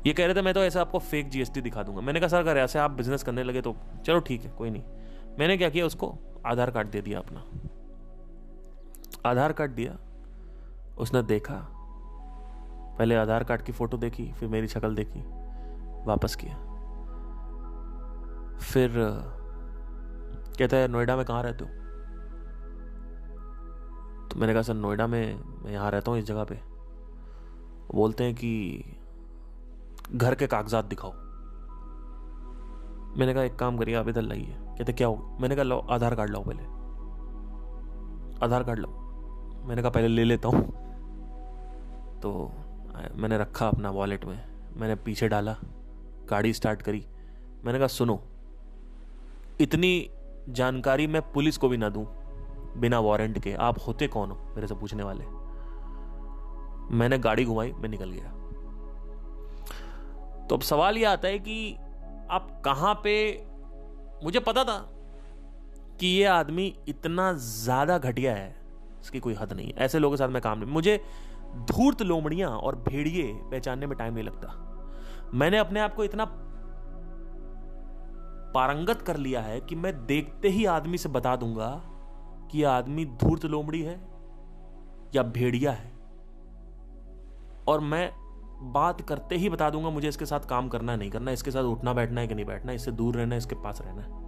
ये कह रहे थे मैं तो ऐसे आपको फेक जीएसटी दिखा दूंगा। मैंने कहा सर अगर ऐसे आप बिजनेस करने लगे तो चलो ठीक है कोई नहीं। मैंने क्या किया, उसको आधार कार्ड दे दिया अपना। आधार कार्ड दिया, उसने देखा, पहले आधार कार्ड की फोटो देखी, फिर मेरी शक्ल देखी, वापस किया। फिर कहता है नोएडा में कहाँ रहते हो? तो मैंने कहा सर नोएडा में मैं यहाँ रहता हूँ इस जगह पे। बोलते हैं कि घर के कागजात दिखाओ। मैंने कहा एक काम करिए आप इधर लाइए। कहते क्या हो? मैंने कहा लाओ आधार कार्ड लाओ, पहले आधार कार्ड लाओ। मैंने कहा पहले ले लेता हूँ। तो मैंने रखा अपना वॉलेट में, मैंने पीछे डाला, गाड़ी स्टार्ट करी। मैंने कहा सुनो इतनी जानकारी मैं पुलिस को भी ना दूं बिना वारंट के, आप होते कौन हो मेरे से पूछने वाले। मैंने गाड़ी घुमाई, मैं निकल गया। तो अब सवाल यह आता है कि आप कहां पे, मुझे पता था कि ये आदमी इतना ज्यादा घटिया है इसकी कोई हद नहीं, ऐसे लोगों के साथ मैं काम नहीं। मुझे धूर्त लोमड़ियां और भेड़िए पहचानने में टाइम नहीं लगता। मैंने अपने आप को इतना पारंगत कर लिया है कि मैं देखते ही आदमी से बता दूंगा कि यह आदमी धूर्त लोमड़ी है या भेड़िया है, और मैं बात करते ही बता दूंगा मुझे इसके साथ काम करना है नहीं करना, इसके साथ उठना बैठना है कि नहीं बैठना, इससे दूर रहना है इसके पास रहना है।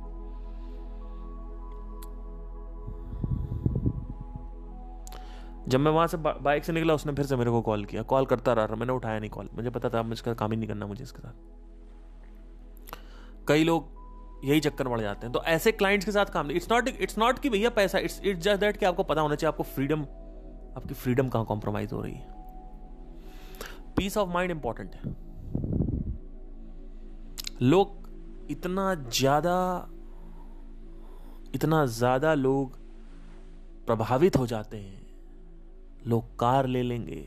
जब मैं वहां से बाइक से निकला उसने फिर से मेरे को कॉल किया, कॉल करता रहा, मैंने उठाया नहीं कॉल, मुझे पता था मुझे काम ही नहीं करना मुझे इसके साथ। कई लोग यही चक्कर बढ़ जाते हैं। तो ऐसे क्लाइंट्स के साथ काम नहीं, इट्स नॉट कि भैया पैसा, इट्स जस्ट दैट कि आपको पता होना चाहिए आपको फ्रीडम, आपकी फ्रीडम कहां कॉम्प्रोमाइज हो रही है। पीस ऑफ माइंड इंपॉर्टेंट है। लोग इतना ज्यादा लोग प्रभावित हो जाते हैं, लोग कार ले लेंगे,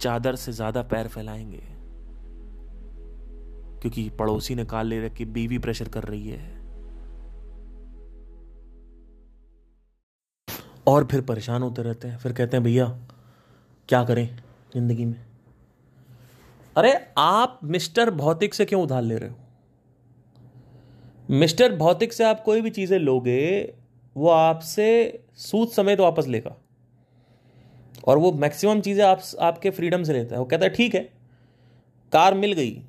चादर से ज्यादा पैर फैलाएंगे क्योंकि पड़ोसी ने कार ले रखी, बीवी प्रेशर कर रही है। और फिर परेशान होते रहते हैं, फिर कहते हैं भैया क्या करें जिंदगी में। अरे आप मिस्टर भौतिक से क्यों उधार ले रहे हो? मिस्टर भौतिक से आप कोई भी चीज़ें लोगे वो आपसे सूद समेत वापस लेगा और वो मैक्सिमम चीज़ें आपके फ्रीडम से लेता है। वो कहता है ठीक है कार मिल गई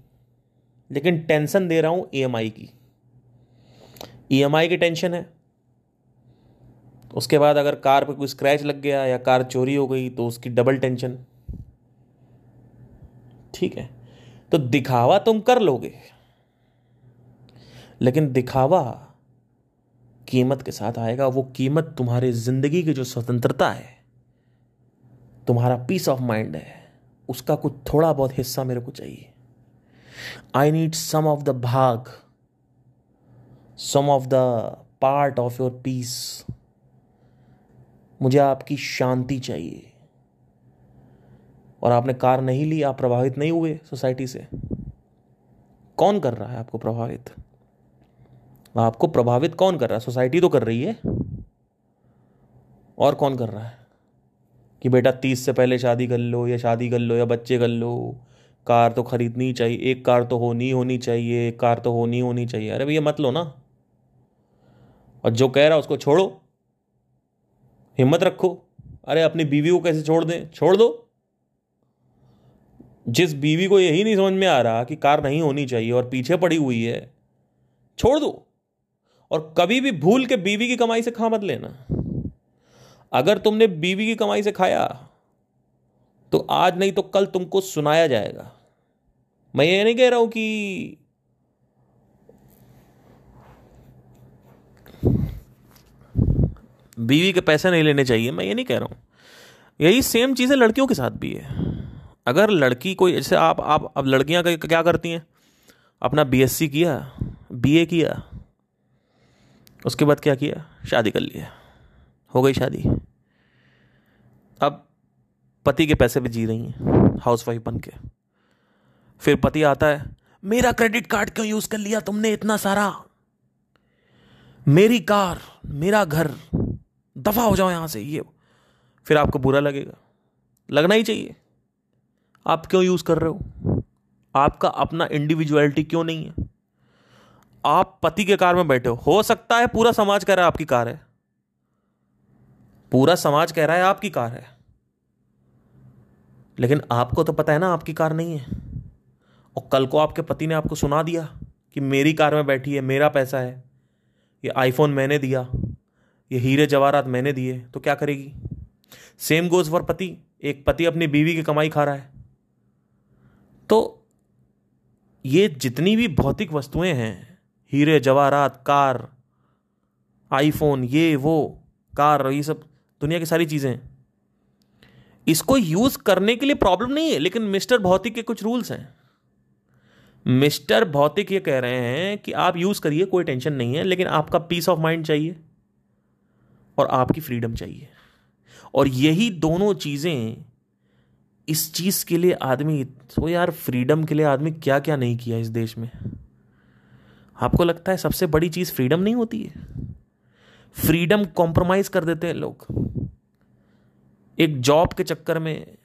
लेकिन टेंशन दे रहा हूँ ईएमआई की, ईएमआई की टेंशन है। उसके बाद अगर कार पर कोई स्क्रैच लग गया या कार चोरी हो गई तो उसकी डबल टेंशन। ठीक है, तो दिखावा तुम कर लोगे लेकिन दिखावा कीमत के साथ आएगा। वो कीमत तुम्हारे जिंदगी की जो स्वतंत्रता है, तुम्हारा पीस ऑफ माइंड है, उसका कुछ थोड़ा बहुत हिस्सा मेरे को चाहिए। I need some of the भाग, some of the part of your peace. मुझे आपकी शांति चाहिए। और आपने कार नहीं ली, आप प्रभावित नहीं हुए सोसाइटी से। कौन कर रहा है आपको प्रभावित? आपको प्रभावित कौन कर रहा है? सोसाइटी तो कर रही है। और कौन कर रहा है कि बेटा 30 से पहले शादी कर लो या बच्चे कर लो, कार तो खरीदनी चाहिए, एक कार तो होनी चाहिए, अरे भैया मत लो ना। और जो कह रहा है उसको छोड़ो, हिम्मत रखो। अरे अपनी बीवी को कैसे छोड़ दें? छोड़ दो। जिस बीवी को यही नहीं समझ में आ रहा कि कार नहीं होनी चाहिए और पीछे पड़ी हुई है, छोड़ दो। और कभी भी भूल के बीवी की कमाई से खा मत लेना। अगर तुमने बीवी की कमाई से खाया तो आज नहीं तो कल तुमको सुनाया जाएगा। मैं ये नहीं कह रहा हूं कि बीवी के पैसे नहीं लेने चाहिए, मैं ये नहीं कह रहा हूं। यही सेम चीज़ें लड़कियों के साथ भी है। अगर लड़की कोई जैसे आप अब लड़कियां क्या करती हैं, अपना बीएससी किया, बीए किया, उसके बाद क्या किया, शादी कर लिया, हो गई शादी। अब पति के पैसे पे जी रही हैं हाउसवाइफ बन के। फिर पति आता है, मेरा क्रेडिट कार्ड क्यों यूज़ कर लिया तुमने इतना सारा, मेरी कार, मेरा घर, दफा हो जाओ यहाँ से। ये फिर आपको बुरा लगेगा, लगना ही चाहिए। आप क्यों यूज़ कर रहे हो? आपका अपना इंडिविजुअलिटी क्यों नहीं है? आप पति के कार में बैठे हो सकता है पूरा समाज कह रहा है आपकी कार है, पूरा समाज कह रहा है आपकी कार है, लेकिन आपको तो पता है ना आपकी कार नहीं है। और कल को आपके पति ने आपको सुना दिया कि मेरी कार में बैठी है, मेरा पैसा है, ये आईफोन मैंने दिया, ये हीरे जवाहरात मैंने दिए, तो क्या करेगी? सेम गोज फॉर पति। एक पति अपनी बीवी की कमाई खा रहा है। तो ये जितनी भी भौतिक वस्तुएं हैं, हीरे जवाहरात, कार, आईफोन, ये वो कार, ये सब दुनिया की सारी चीज़ें, इसको यूज़ करने के लिए प्रॉब्लम नहीं है। लेकिन मिस्टर भौतिक के कुछ रूल्स हैं। मिस्टर भौतिक ये कह रहे हैं कि आप यूज़ करिए, कोई टेंशन नहीं है, लेकिन आपका पीस ऑफ माइंड चाहिए और आपकी फ्रीडम चाहिए। और यही दोनों चीज़ें, इस चीज़ के लिए आदमी तो यार फ्रीडम के लिए आदमी क्या क्या नहीं किया इस देश में। आपको लगता है सबसे बड़ी चीज़ फ्रीडम नहीं होती है? फ्रीडम कॉम्प्रोमाइज़ कर देते हैं लोग। एक जॉब के चक्कर में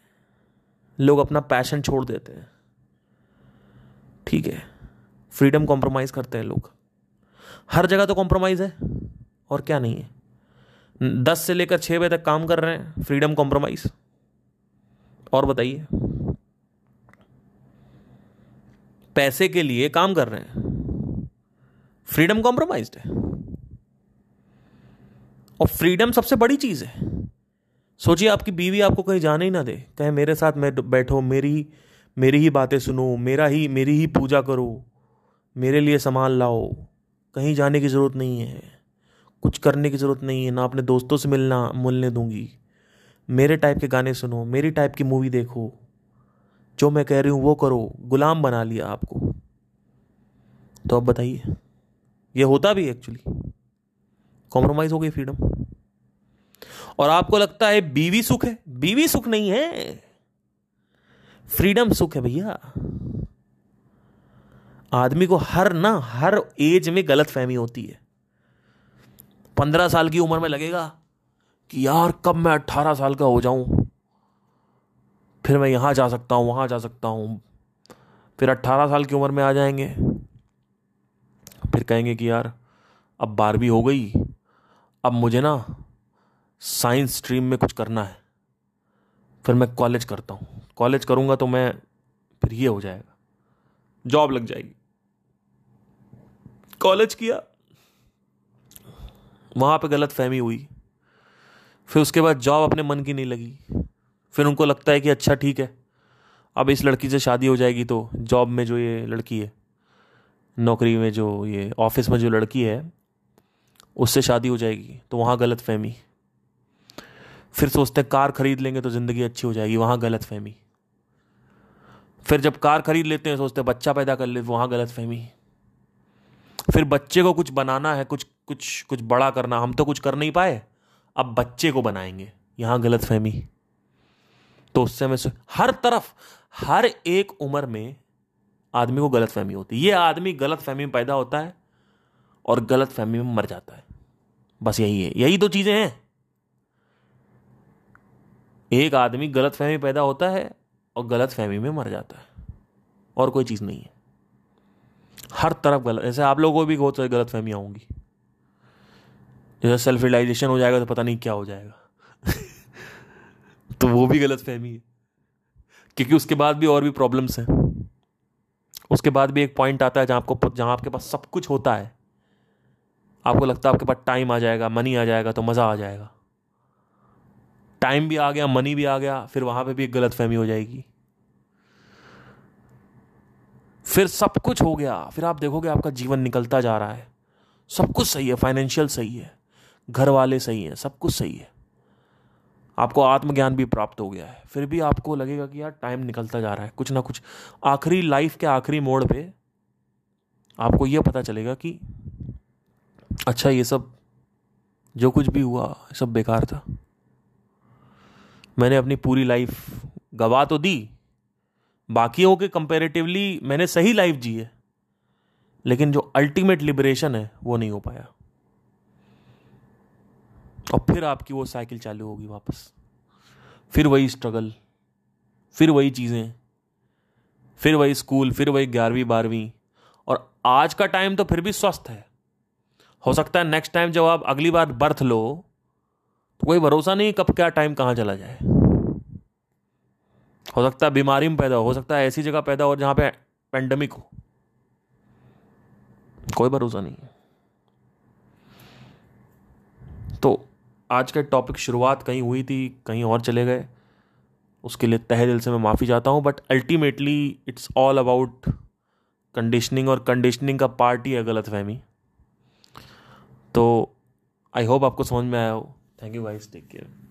लोग अपना पैशन छोड़ देते हैं। ठीक है, फ्रीडम कॉम्प्रोमाइज़ करते हैं लोग। हर जगह तो कॉम्प्रोमाइज़ है और क्या नहीं है। 10 से लेकर 6 बजे तक काम कर रहे हैं, फ्रीडम कॉम्प्रोमाइज़। और बताइए, पैसे के लिए काम कर रहे हैं, फ्रीडम कॉम्प्रोमाइज्ड है। और फ्रीडम सबसे बड़ी चीज़ है। सोचिए आपकी बीवी आपको कहीं जाने ही ना दे, कहे मेरे साथ मैं बैठो, मेरी ही बातें सुनो, मेरी ही पूजा करो, मेरे लिए सामान लाओ, कहीं जाने की ज़रूरत नहीं है, कुछ करने की ज़रूरत नहीं है, ना अपने दोस्तों से मिलने दूंगी, मेरे टाइप के गाने सुनो, मेरी टाइप की मूवी देखो, जो मैं कह रही हूँ वो करो। गुलाम बना लिया आपको। तो अब बताइए, ये होता भी एक्चुअली कॉम्प्रोमाइज़ हो गई फ्रीडम। और आपको लगता है बीवी सुख है? बीवी सुख नहीं है, फ्रीडम सुख है भैया। आदमी को हर एज में गलत फहमी होती है। 15 साल की उम्र में लगेगा कि यार कब मैं 18 साल का हो जाऊं, फिर मैं यहाँ जा सकता हूँ, वहाँ जा सकता हूँ, फिर 18 साल की उम्र में आ जाएंगे, फिर कहेंगे कि यार अब 12वीं हो गई, अब मुझे ना साइंस स्ट्रीम में कुछ करना है, फिर मैं कॉलेज करता हूँ, कॉलेज करूँगा तो मैं फिर ये हो जाएगा, जॉब लग जाएगी, कॉलेज किया, वहाँ पे गलतफहमी हुई, फिर उसके बाद जॉब अपने मन की नहीं लगी, फिर उनको लगता है कि अच्छा ठीक है अब इस लड़की से शादी हो जाएगी तो जॉब में जो ये लड़की है, नौकरी में जो ये ऑफिस में जो लड़की है उससे शादी हो जाएगी, तो वहाँ गलतफहमी, फिर सोचते हैं कार खरीद लेंगे तो ज़िंदगी अच्छी हो जाएगी, वहाँ गलतफहमी, फिर जब कार खरीद लेते हैं सोचते हैं बच्चा पैदा कर ले, वहाँ गलतफहमी, फिर बच्चे को कुछ बनाना है, कुछ बड़ा करना, हम तो कुछ कर नहीं पाए अब बच्चे को बनाएंगे, यहाँ गलतफहमी। तो उससे हमें हर तरफ हर एक उम्र में आदमी को गलतफहमी होती है, ये आदमी गलतफहमी में पैदा होता है और गलतफहमी में मर जाता है, बस यही है, यही दो चीज़ें हैं। एक आदमी गलतफहमी में पैदा होता है और गलतफहमी में मर जाता है, और कोई चीज़ नहीं है, हर तरफ गलत। जैसे आप लोगों को भी बहुत सारी गलतफहमियाँ होंगी, जैसे सेल्फ रियलाइजेशन हो जाएगा तो पता नहीं क्या हो जाएगा तो वो भी गलतफहमी है, क्योंकि उसके बाद भी और भी प्रॉब्लम्स हैं, उसके बाद भी एक पॉइंट आता है जहाँ आपके पास सब कुछ होता है, आपको लगता है आपके पास टाइम आ जाएगा, मनी आ जाएगा तो मज़ा आ जाएगा, टाइम भी आ गया, मनी भी आ गया, फिर वहाँ पे भी एक गलतफहमी हो जाएगी, फिर सब कुछ हो गया, फिर आप देखोगे आपका जीवन निकलता जा रहा है, सब कुछ सही है, फाइनेंशियल सही है, घर वाले सही हैं, सब कुछ सही है, आपको आत्मज्ञान भी प्राप्त हो गया है, फिर भी आपको लगेगा कि यार टाइम निकलता जा रहा है, कुछ ना कुछ आखिरी लाइफ के आखिरी मोड़ पे आपको ये पता चलेगा कि अच्छा ये सब जो कुछ भी हुआ सब बेकार था, मैंने अपनी पूरी लाइफ गवा तो दी, बाकियों के कंपैरेटिवली मैंने सही लाइफ जी है, लेकिन जो अल्टीमेट लिबरेशन है वो नहीं हो पाया, और फिर आपकी वो साइकिल चालू होगी वापस, फिर वही स्ट्रगल, फिर वही चीज़ें, फिर वही स्कूल, फिर वही 11वीं 12वीं। और आज का टाइम तो फिर भी स्वस्थ है, हो सकता है नेक्स्ट टाइम जब आप अगली बार बर्थ लो तो कोई भरोसा नहीं कब क्या टाइम कहाँ चला जाए, हो सकता है बीमारी में पैदा हो सकता है ऐसी जगह पैदा हो जहाँ पे पेंडेमिक हो, कोई भरोसा नहीं है। तो आज के टॉपिक शुरुआत कहीं हुई थी कहीं और चले गए, उसके लिए तहे दिल से मैं माफ़ी चाहता हूँ, but ultimately it's all about conditioning, और कंडीशनिंग का पार्ट ही है गलतफहमी। तो आई होप आपको समझ में आया हो। Thank you guys, take care.